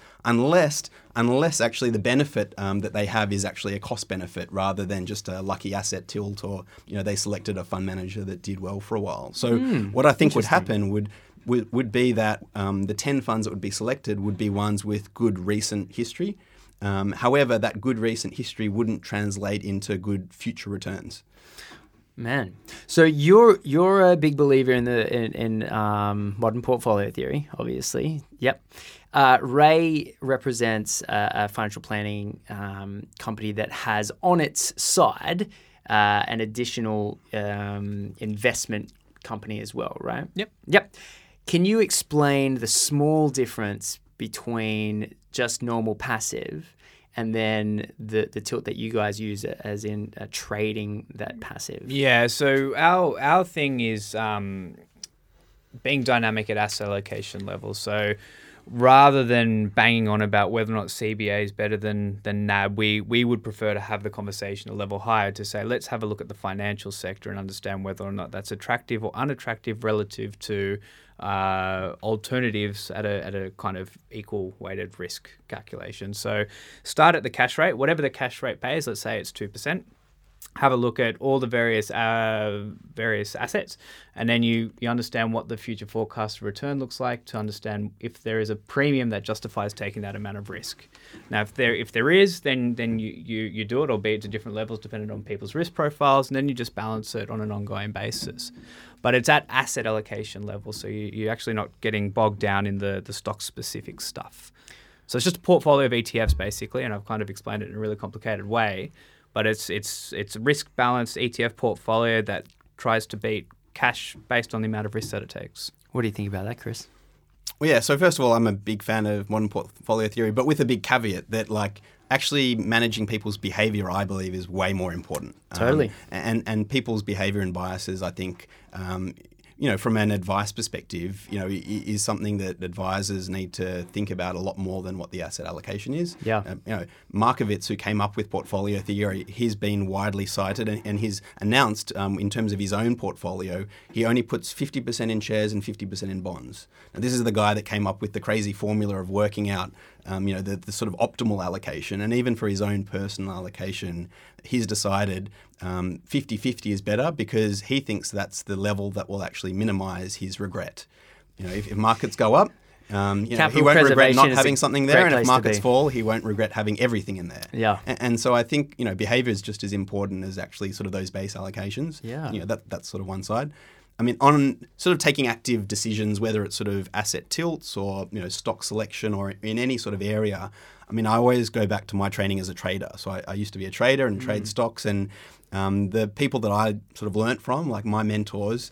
unless actually the benefit that they have is actually a cost benefit rather than just a lucky asset tilt or they selected a fund manager that did well for a while. So what I think would happen would be that the 10 funds that would be selected would be ones with good recent history. However, that good recent history wouldn't translate into good future returns. Man, so you're a big believer in modern portfolio theory, obviously. Yep. Ray represents a financial planning company that has on its side an additional investment company as well, right? Yep. Can you explain the small difference between just normal passive and then the tilt that you guys use as in trading that passive? Yeah, so our thing is being dynamic at asset allocation level. So rather than banging on about whether or not CBA is better than NAB, we would prefer to have the conversation a level higher to say, let's have a look at the financial sector and understand whether or not that's attractive or unattractive relative to alternatives at a kind of equal weighted risk calculation. So start at the cash rate, whatever the cash rate pays, let's say it's 2%. Have a look at all the various assets, and then you understand what the future forecast return looks like to understand if there is a premium that justifies taking that amount of risk. Now, if there is, then you do it, albeit to different levels depending on people's risk profiles, and then you just balance it on an ongoing basis. But it's at asset allocation level, so you're actually not getting bogged down in the stock-specific stuff. So it's just a portfolio of ETFs, basically, and I've kind of explained it in a really complicated way. But it's a risk-balanced ETF portfolio that tries to beat cash based on the amount of risk that it takes. What do you think about that, Chris? Well, yeah, so first of all, I'm a big fan of modern portfolio theory, but with a big caveat that, actually managing people's behaviour, I believe, is way more important. Totally. And people's behaviour and biases, I think... from an advice perspective, is something that advisors need to think about a lot more than what the asset allocation is. Yeah. Markowitz, who came up with portfolio theory, he's been widely cited and he's announced in terms of his own portfolio, he only puts 50% in shares and 50% in bonds. Now, this is the guy that came up with the crazy formula of working out the sort of optimal allocation, and even for his own personal allocation, he's decided 50-50 is better because he thinks that's the level that will actually minimise his regret. If markets go up, he won't regret not having something there, and if markets fall, he won't regret having everything in there. Yeah. And so I think behaviour is just as important as actually sort of those base allocations. Yeah. That's sort of one side. I mean, on sort of taking active decisions, whether it's sort of asset tilts or, stock selection or in any sort of area, I mean, I always go back to my training as a trader. So I used to be a trader and trade stocks, and the people that I sort of learnt from, like my mentors,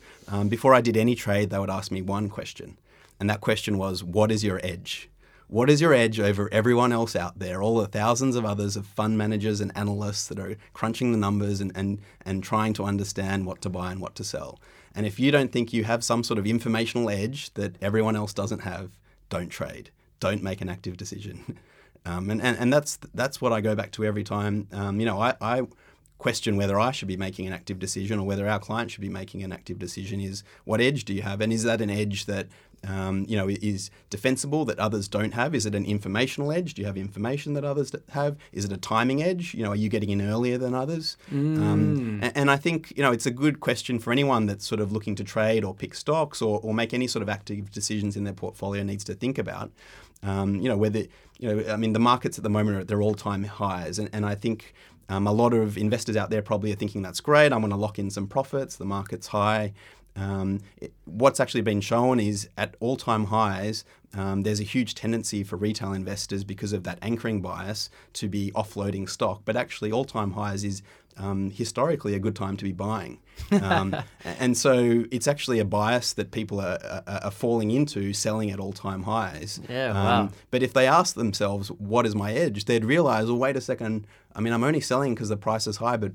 before I did any trade, they would ask me one question. And that question was, what is your edge? What is your edge over everyone else out there, all the thousands of others of fund managers and analysts that are crunching the numbers and trying to understand what to buy and what to sell? And if you don't think you have some sort of informational edge that everyone else doesn't have, don't trade. Don't make an active decision. And that's what I go back to every time. I question whether I should be making an active decision or whether our client should be making an active decision is, what edge do you have? And is that an edge that is defensible that others don't have? Is it an informational edge? Do you have information that others have? Is it a timing edge? You know, are you getting in earlier than others? And I think, it's a good question for anyone that's sort of looking to trade or pick stocks or make any sort of active decisions in their portfolio needs to think about. Whether the markets at the moment are at their all-time highs. And I think a lot of investors out there probably are thinking, that's great, I'm going to lock in some profits, the market's high. What's actually been shown is at all-time highs, there's a huge tendency for retail investors because of that anchoring bias to be offloading stock. But actually all-time highs is historically a good time to be buying. And so it's actually a bias that people are falling into, selling at all-time highs. Yeah, wow. But if they ask themselves, what is my edge? They'd realize, well, wait a second, I'm only selling because the price is high, but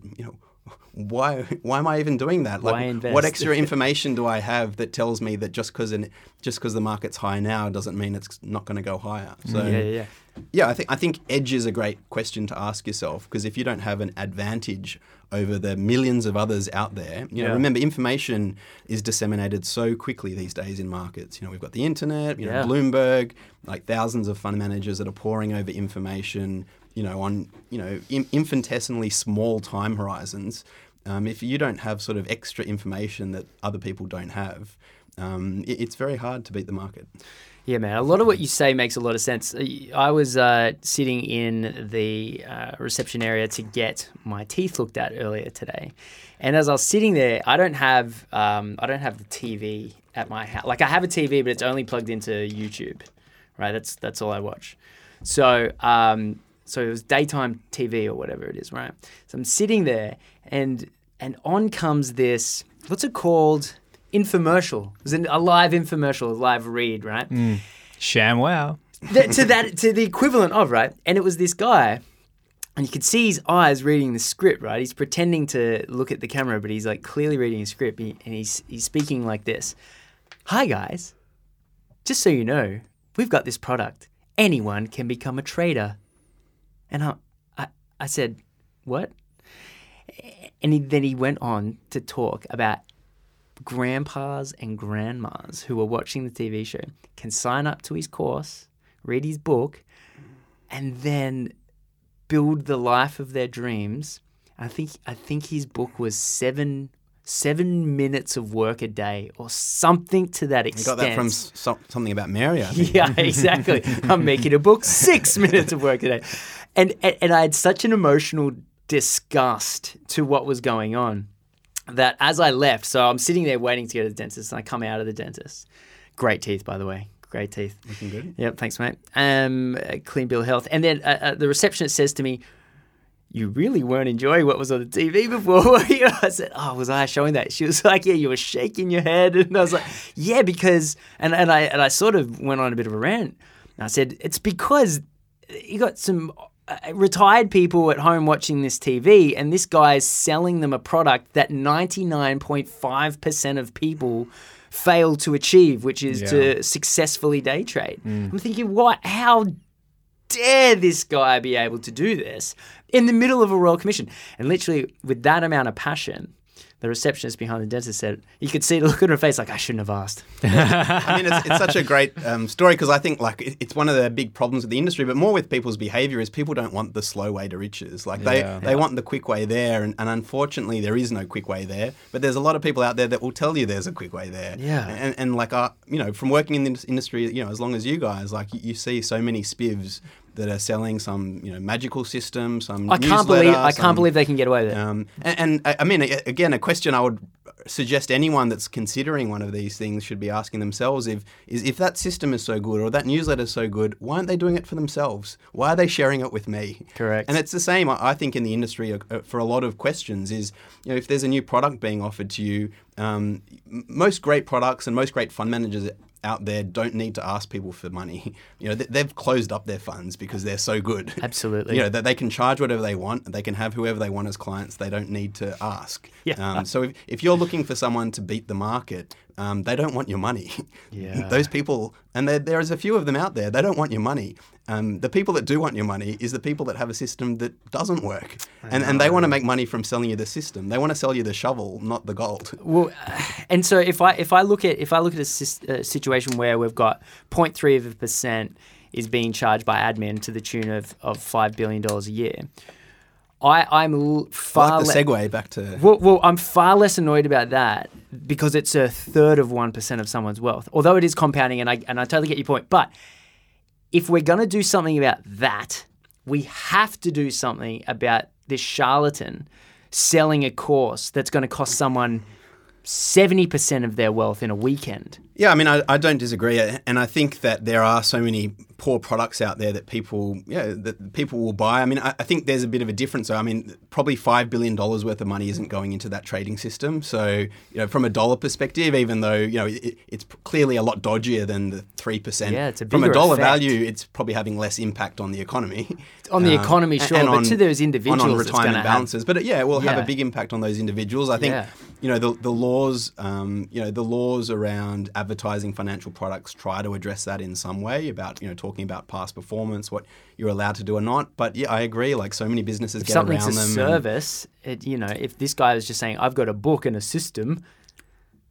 why am I even doing that? Like, what extra information do I have that tells me that just because the market's high now doesn't mean it's not going to go higher? So yeah, I think edge is a great question to ask yourself, because if you don't have an advantage over the millions of others out there, remember, information is disseminated so quickly these days in markets. We've got the internet, Bloomberg, like thousands of fund managers that are pouring over information on infinitesimally small time horizons. If you don't have sort of extra information that other people don't have, it's very hard to beat the market. Yeah, man. A lot of what you say makes a lot of sense. I was sitting in the reception area to get my teeth looked at earlier today, and as I was sitting there, I don't have the TV at my house. Like, I have a TV, but it's only plugged into YouTube. Right? That's all I watch. So it was daytime TV or whatever it is, right? So I'm sitting there and on comes this, what's it called? Infomercial. It was a live infomercial, a live read, right? ShamWow. To the equivalent of, right? And it was this guy, and you could see his eyes reading the script, right? He's pretending to look at the camera, but he's like clearly reading his script, and he's speaking like this. Hi guys, just so you know, we've got this product. Anyone can become a trader. And I said, what? And then he went on to talk about grandpas and grandmas who were watching the TV show can sign up to his course, read his book, and then build the life of their dreams. I think his book was seven minutes of work a day or something to that extent. You got that from something about Mary, I think. Yeah, exactly. I'm making a book, 6 minutes of work a day. And I had such an emotional disgust to what was going on that as I left, so I'm sitting there waiting to go to the dentist, and I come out of the dentist. Great teeth, by the way. Great teeth. Looking good. Yep, thanks, mate. Clean bill of health. And then the receptionist says to me, you really weren't enjoying what was on the TV before, were you? I said, oh, was I showing that? She was like, yeah, you were shaking your head. And I was like, yeah, because, and I sort of went on a bit of a rant. And I said, it's because you got some retired people at home watching this TV, and this guy is selling them a product that 99.5% of people fail to achieve, which is to successfully day trade. I'm thinking, how dare this guy be able to do this in the middle of a Royal Commission? And literally with that amount of passion, the receptionist behind the dentist said, you could see the look on her face, like, I shouldn't have asked. It's such a great story, because I think it's one of the big problems with the industry, but more with people's behavior is people don't want the slow way to riches. Like they want the quick way there. And unfortunately there is no quick way there, but there's a lot of people out there that will tell you there's a quick way there. Yeah. And from working in the industry, as long as you guys, you see so many SPIVs that are selling some, magical system, some newsletter. I can't believe they can get away with it. Again, a question I would suggest anyone that's considering one of these things should be asking themselves if that system is so good or that newsletter is so good, why aren't they doing it for themselves? Why are they sharing it with me? Correct. And it's the same, I think, in the industry for a lot of questions is, if there's a new product being offered to you, most great products and most great fund managers out there don't need to ask people for money. They've closed up their funds because they're so good. Absolutely. That they can charge whatever they want. They can have whoever they want as clients. They don't need to ask. Yeah. So if you're looking for someone to beat the market, They don't want your money. Yeah. Those people, and there is a few of them out there, they don't want your money. The people that do want your money is the people that have a system that doesn't work. And they want to make money from selling you the system. They want to sell you the shovel, not the gold. Well, and so if I look at a situation where we've got 0.3% is being charged by admin to the tune of $5 billion a year, I'm far less annoyed about that because it's a third of 1% of someone's wealth. Although it is compounding, and I totally get your point. But if we're going to do something about that, we have to do something about this charlatan selling a course that's going to cost someone 70% of their wealth in a weekend. Yeah, I mean, I don't disagree. And I think that there are so many poor products out there that people will buy. I mean, I think there's a bit of a difference. I mean, probably $5 billion worth of money isn't going into that trading system. So, from a dollar perspective, even though, it's clearly a lot dodgier than the 3%. Yeah, it's a bigger effect. From a dollar value, it's probably having less impact on the economy. On the economy, sure, and but to those individuals. And on retirement balances. But yeah, it will have a big impact on those individuals. I think, the laws, the laws around advertising financial products try to address that in some way about, talking about past performance, what you're allowed to do or not. But yeah, I agree. Like so many businesses get around them. If something's a service, if this guy was just saying, I've got a book and a system.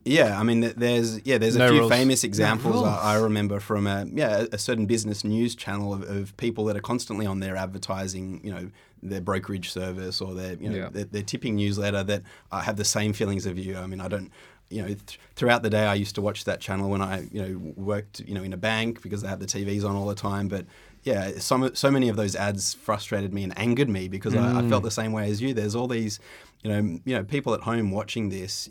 Yeah, I mean, there's a few famous examples I remember from a certain business news channel of people that are constantly on their advertising, their brokerage service or their, their tipping newsletter that have the same feelings of you. I mean, I don't. Throughout the day, I used to watch that channel when I, worked, in a bank because they had the TVs on all the time. But yeah, so many of those ads frustrated me and angered me because I felt the same way as you. There's all these, people at home watching this,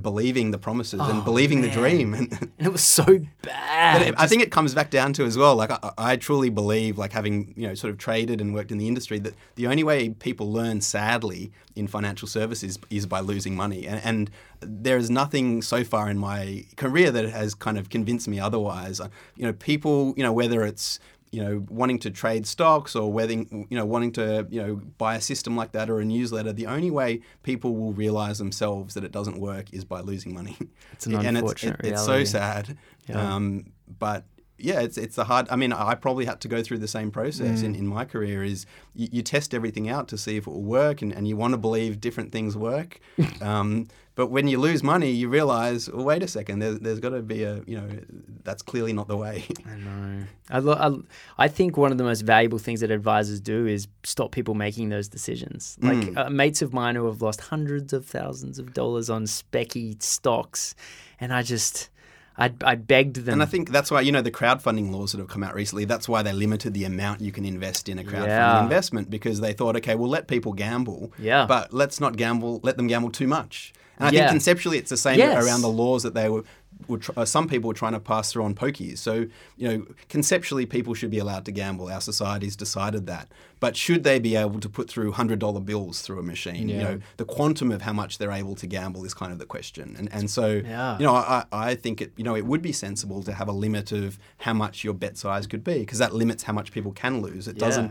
believing the promises and believing the dream. And it was so bad. I think it comes back down to as well, like I truly believe, like having, sort of traded and worked in the industry, that the only way people learn, sadly, in financial services is by losing money. And there is nothing so far in my career that has kind of convinced me otherwise. People, whether it's, wanting to trade stocks or whether, wanting to, buy a system like that or a newsletter, the only way people will realize themselves that it doesn't work is by losing money. It's an unfortunate reality. It's so sad. Yeah. But yeah, it's a hard, I mean, I probably had to go through the same process in my career is you test everything out to see if it will work and you want to believe different things work. But when you lose money, you realize, well, wait a second, there's got to be a, that's clearly not the way. I know. I think one of the most valuable things that advisors do is stop people making those decisions. Like mates of mine who have lost hundreds of thousands of dollars on specky stocks, and I begged them. And I think that's why, the crowdfunding laws that have come out recently, that's why they limited the amount you can invest in a crowdfunding investment because they thought, okay, we'll let people gamble, but let's not gamble, let them gamble too much. And I think conceptually it's the same around the laws that they some people were trying to pass through on pokies. So, conceptually people should be allowed to gamble. Our society's decided that. But should they be able to put through $100 bills through a machine? Yeah. The quantum of how much they're able to gamble is kind of the question. And so, I think it, it would be sensible to have a limit of how much your bet size could be because that limits how much people can lose. It doesn't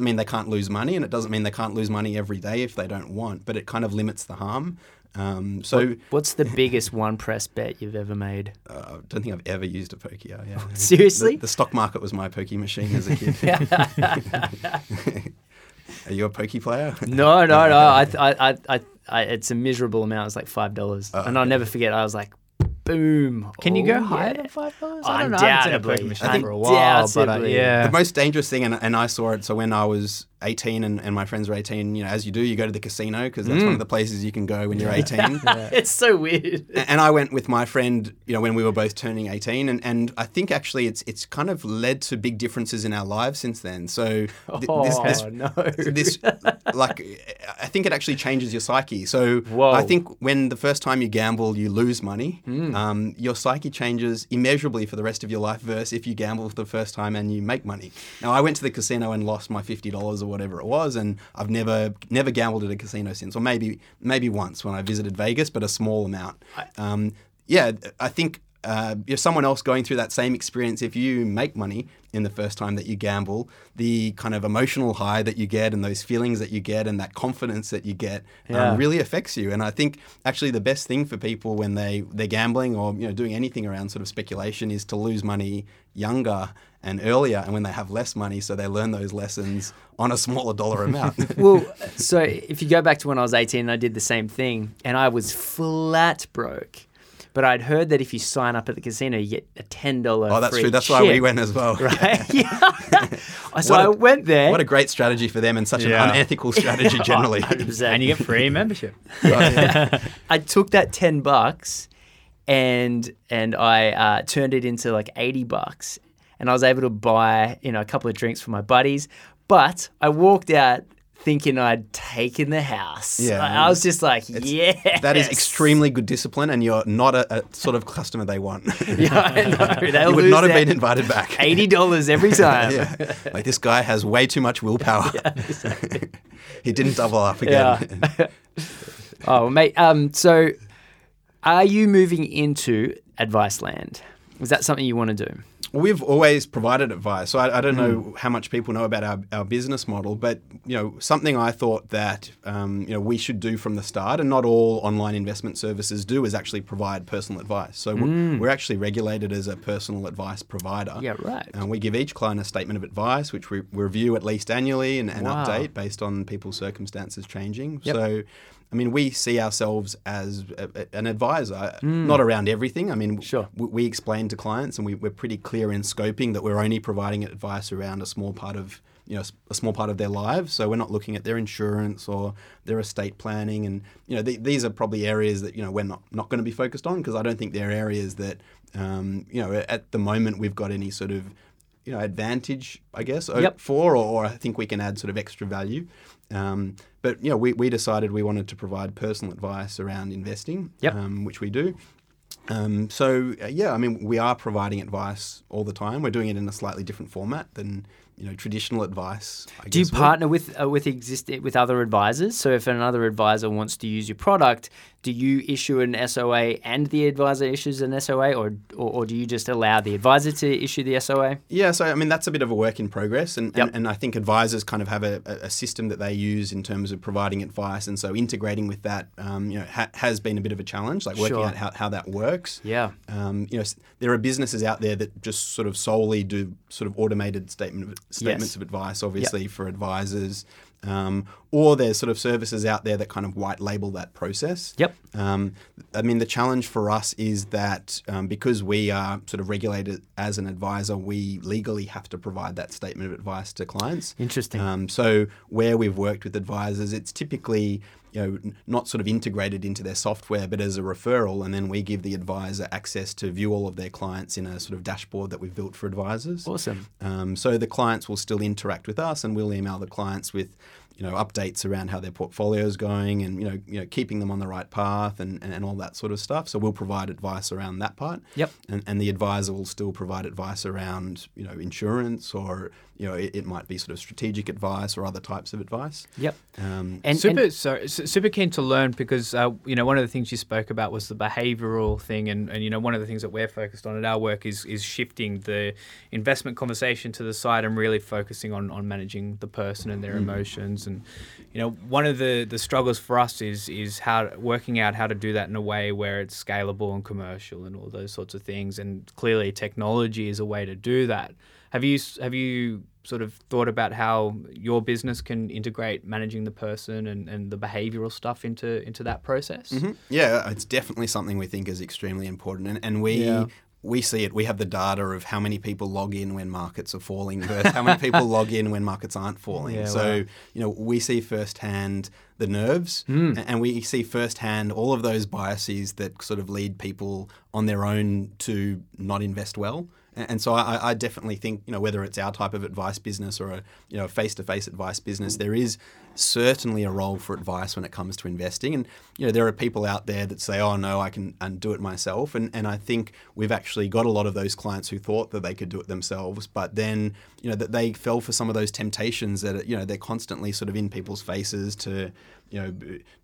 mean they can't lose money and it doesn't mean they can't lose money every day if they don't want, but it kind of limits the harm. What's the biggest one-press bet you've ever made? I don't think I've ever used a pokie. Yeah. Seriously? The stock market was my pokie machine as a kid. Are you a pokie player? No. It's a miserable amount. It's like $5. And I'll never forget. I was like, boom. Can you go higher than $5? I don't know. Undoubtedly. I haven't seen a pokie machine for a while. But the most dangerous thing, and I saw it, so when I was 18 and my friends were 18, as you do, you go to the casino because that's one of the places you can go when you're 18. It's so weird. And I went with my friend, when we were both turning 18 and I think actually it's kind of led to big differences in our lives since then. So I think it actually changes your psyche. So I think when the first time you gamble, you lose money. Your psyche changes immeasurably for the rest of your life versus if you gamble for the first time and you make money. Now I went to the casino and lost my $50 or whatever it was, and I've never gambled at a casino since, or maybe once when I visited Vegas, but a small amount. I think if someone else going through that same experience, if you make money in the first time that you gamble, the kind of emotional high that you get and those feelings that you get and that confidence that you get really affects you. And I think actually the best thing for people when they're gambling or doing anything around sort of speculation is to lose money younger and earlier, and when they have less money, so they learn those lessons on a smaller dollar amount. Well, so if you go back to when I was 18, I did the same thing and I was flat broke. But I'd heard that if you sign up at the casino, you get a $10 free chip. Oh, that's true. That's why we went as well. Right? Yeah. So I went there. What a great strategy for them and such an unethical strategy generally. 100%. And you get free membership. I took that $10 and I turned it into like $80. And I was able to buy a couple of drinks for my buddies. But I walked out thinking I'd taken the house. Yeah, I was just like, yes. That is extremely good discipline, and you're not a sort of customer they want. Yeah, I know. They'll you would not have been invited back. $80 every time. Yeah. Like, this guy has way too much willpower. Yeah, exactly. He didn't double up again. Yeah. Oh, mate. So, are you moving into advice land? Is that something you want to do? We've always provided advice. So I don't know how much people know about our business model, but something I thought that we should do from the start, and not all online investment services do, is actually provide personal advice. So we're actually regulated as a personal advice provider. Yeah, right. And we give each client a statement of advice, which we review at least annually and update based on people's circumstances changing. Yep. So, I mean, we see ourselves as an advisor, not around everything. I mean, sure. We explain to clients, and we're pretty clear in scoping that we're only providing advice around a small part of their lives. So we're not looking at their insurance or their estate planning, and these are probably areas that we're not going to be focused on, because I don't think they're areas that at the moment we've got any sort of advantage, I guess, for, or I think we can add sort of extra value. But we decided we wanted to provide personal advice around investing, which we do. We are providing advice all the time. We're doing it in a slightly different format than traditional advice. Do you partner with other advisors? So if another advisor wants to use your product, do you issue an SOA and the advisor issues an SOA, or do you just allow the advisor to issue the SOA? Yeah, so I mean, that's a bit of a work in progress, and I think advisors kind of have a system that they use in terms of providing advice, and so integrating with that has been a bit of a challenge, like working out how that works. Yeah. There are businesses out there that just sort of solely do sort of automated statements of advice, obviously, for advisors. Or there's sort of services out there that kind of white label that process. Yep. I mean, the challenge for us is that because we are sort of regulated as an advisor, we legally have to provide that statement of advice to clients. Interesting. So where we've worked with advisors, it's typically not sort of integrated into their software, but as a referral, and then we give the advisor access to view all of their clients in a sort of dashboard that we've built for advisors. Awesome. So the clients will still interact with us, and we'll email the clients with updates around how their portfolio is going, and keeping them on the right path, and all that sort of stuff. So we'll provide advice around that part. Yep. And the advisor will still provide advice around insurance, or it might be sort of strategic advice or other types of advice. Yep. Super keen to learn, because one of the things you spoke about was the behavioural thing, and one of the things that we're focused on at our work is shifting the investment conversation to the side and really focusing on managing the person and their emotions. And one of the struggles for us is how working out how to do that in a way where it's scalable and commercial and all those sorts of things. And clearly, technology is a way to do that. Have you sort of thought about how your business can integrate managing the person and the behavioural stuff into that process? Mm-hmm. Yeah, it's definitely something we think is extremely important, and we. We see it. We have the data of how many people log in when markets are falling versus how many people log in when markets aren't falling. Yeah, so, we see firsthand the nerves, and we see firsthand all of those biases that sort of lead people on their own to not invest well. And so I definitely think, whether it's our type of advice business or a face-to-face advice business, there is certainly a role for advice when it comes to investing. And, you know, there are people out there that say, oh, no, I can do it myself. And I think we've actually got a lot of those clients who thought that they could do it themselves, but then, you know, that they fell for some of those temptations that, you know, they're constantly sort of in people's faces to, you know,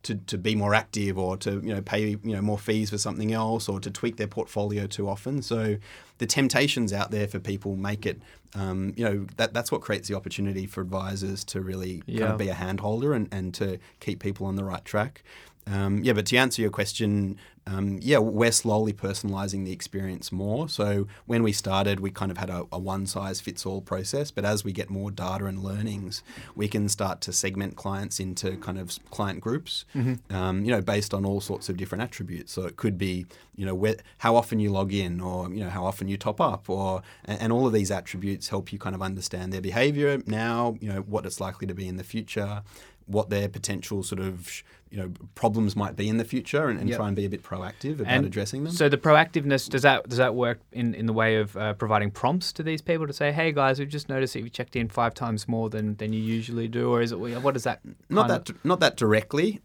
to be more active or to, you know, pay, you know, more fees for something else or to tweak their portfolio too often. So the temptations out there for people make it, you know, that's what creates the opportunity for advisors to really kind of be a handholder and to keep people on the right track. But to answer your question, we're slowly personalizing the experience more. So when we started, we kind of had a one-size-fits-all process. But as we get more data and learnings, we can start to segment clients into kind of client groups, you know, based on all sorts of different attributes. So it could be, you know, where, how often you log in or, you know, how often you top up or and all of these attributes help you kind of understand their behavior now, you know, what it's likely to be in the future, what their potential sort of, you know, problems might be in the future and try and be a bit proactive about addressing them. So the proactiveness, does that work in the way of providing prompts to these people to say, hey guys, we've just noticed that you've checked in 5 times more than you usually do, or is it, what does that not directly.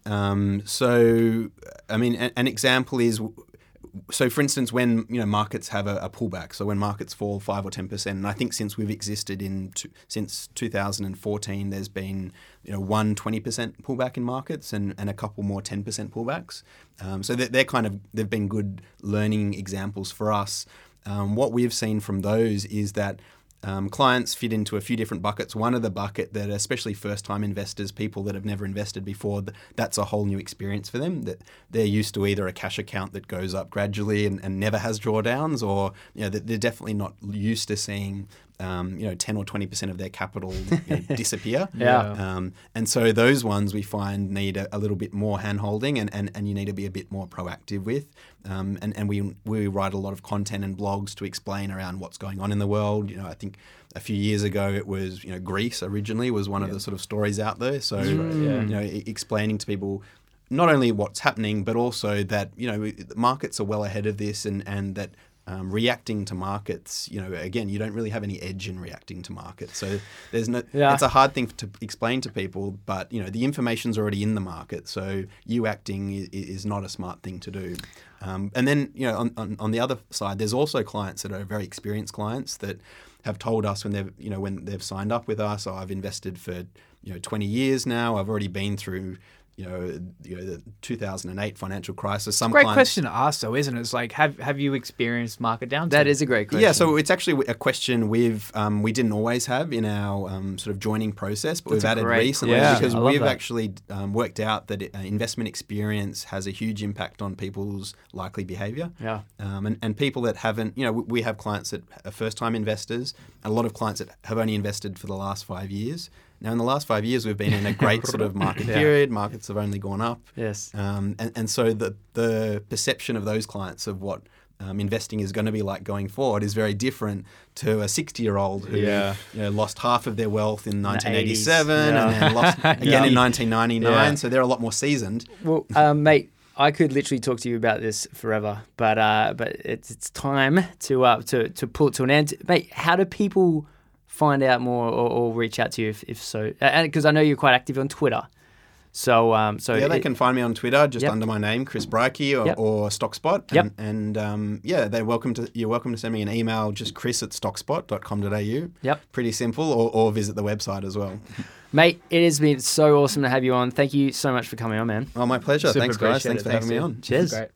So I mean an example is, so for instance, when, you know, markets have a pullback, so when markets fall 5 or 10%, and I think since we've existed since 2014, there's been, you know, one 20% pullback in markets and a couple more 10% pullbacks. So they've been good learning examples for us. What we've seen from those is that clients fit into a few different buckets. One of the bucket that, especially first-time investors, people that have never invested before, that's a whole new experience for them. That they're used to either a cash account that goes up gradually and never has drawdowns, or, you know, they're definitely not used to seeing 10 or 20% of their capital disappear. And so those ones we find need a little bit more hand-holding and you need to be a bit more proactive with. And we write a lot of content and blogs to explain around what's going on in the world. You know, I think a few years ago it was, you know, Greece originally was one of the sort of stories out there. So, you know, explaining to people not only what's happening, but also that, you know, the markets are well ahead of this and that reacting to markets, you know, again, you don't really have any edge in reacting to markets. So there's no, it's a hard thing to explain to people, but, you know, the information's already in the market. So you acting is not a smart thing to do. And then, you know, on the other side, there's also clients that are very experienced clients that have told us when they've signed up with us, oh, I've invested for, you know, 20 years now. I've already been through, you know, the 2008 financial crisis. Great question to ask, though, isn't it? It's like, have you experienced market downturn? That is a great question. Yeah, so it's actually a question we've we didn't always have in our sort of joining process, but we've added recently because we've actually worked out that investment experience has a huge impact on people's likely behaviour. Yeah. And people that haven't, you know, we have clients that are first-time investors, and a lot of clients that have only invested for the last 5 years. Now, in the last 5 years, we've been in a great sort of market period. Markets have only gone up. Yes. And so the perception of those clients of what investing is going to be like going forward is very different to a 60-year-old who you know, lost half of their wealth in 1987 and then lost again in 1999. Yeah. So they're a lot more seasoned. Well, mate, I could literally talk to you about this forever, but it's time to pull it to an end. Mate, how do people find out more or reach out to you if so? And because I know you're quite active on Twitter. So they can find me on Twitter just under my name, Chris Brycki or Stockspot. You're welcome to send me an email, just chris@stockspot.com.au. Pretty simple, or visit the website as well. Mate, it has been so awesome to have you on. Thank you so much for coming on, man. Oh, my pleasure. Thanks, guys. Thanks for having me on. Cheers. Great.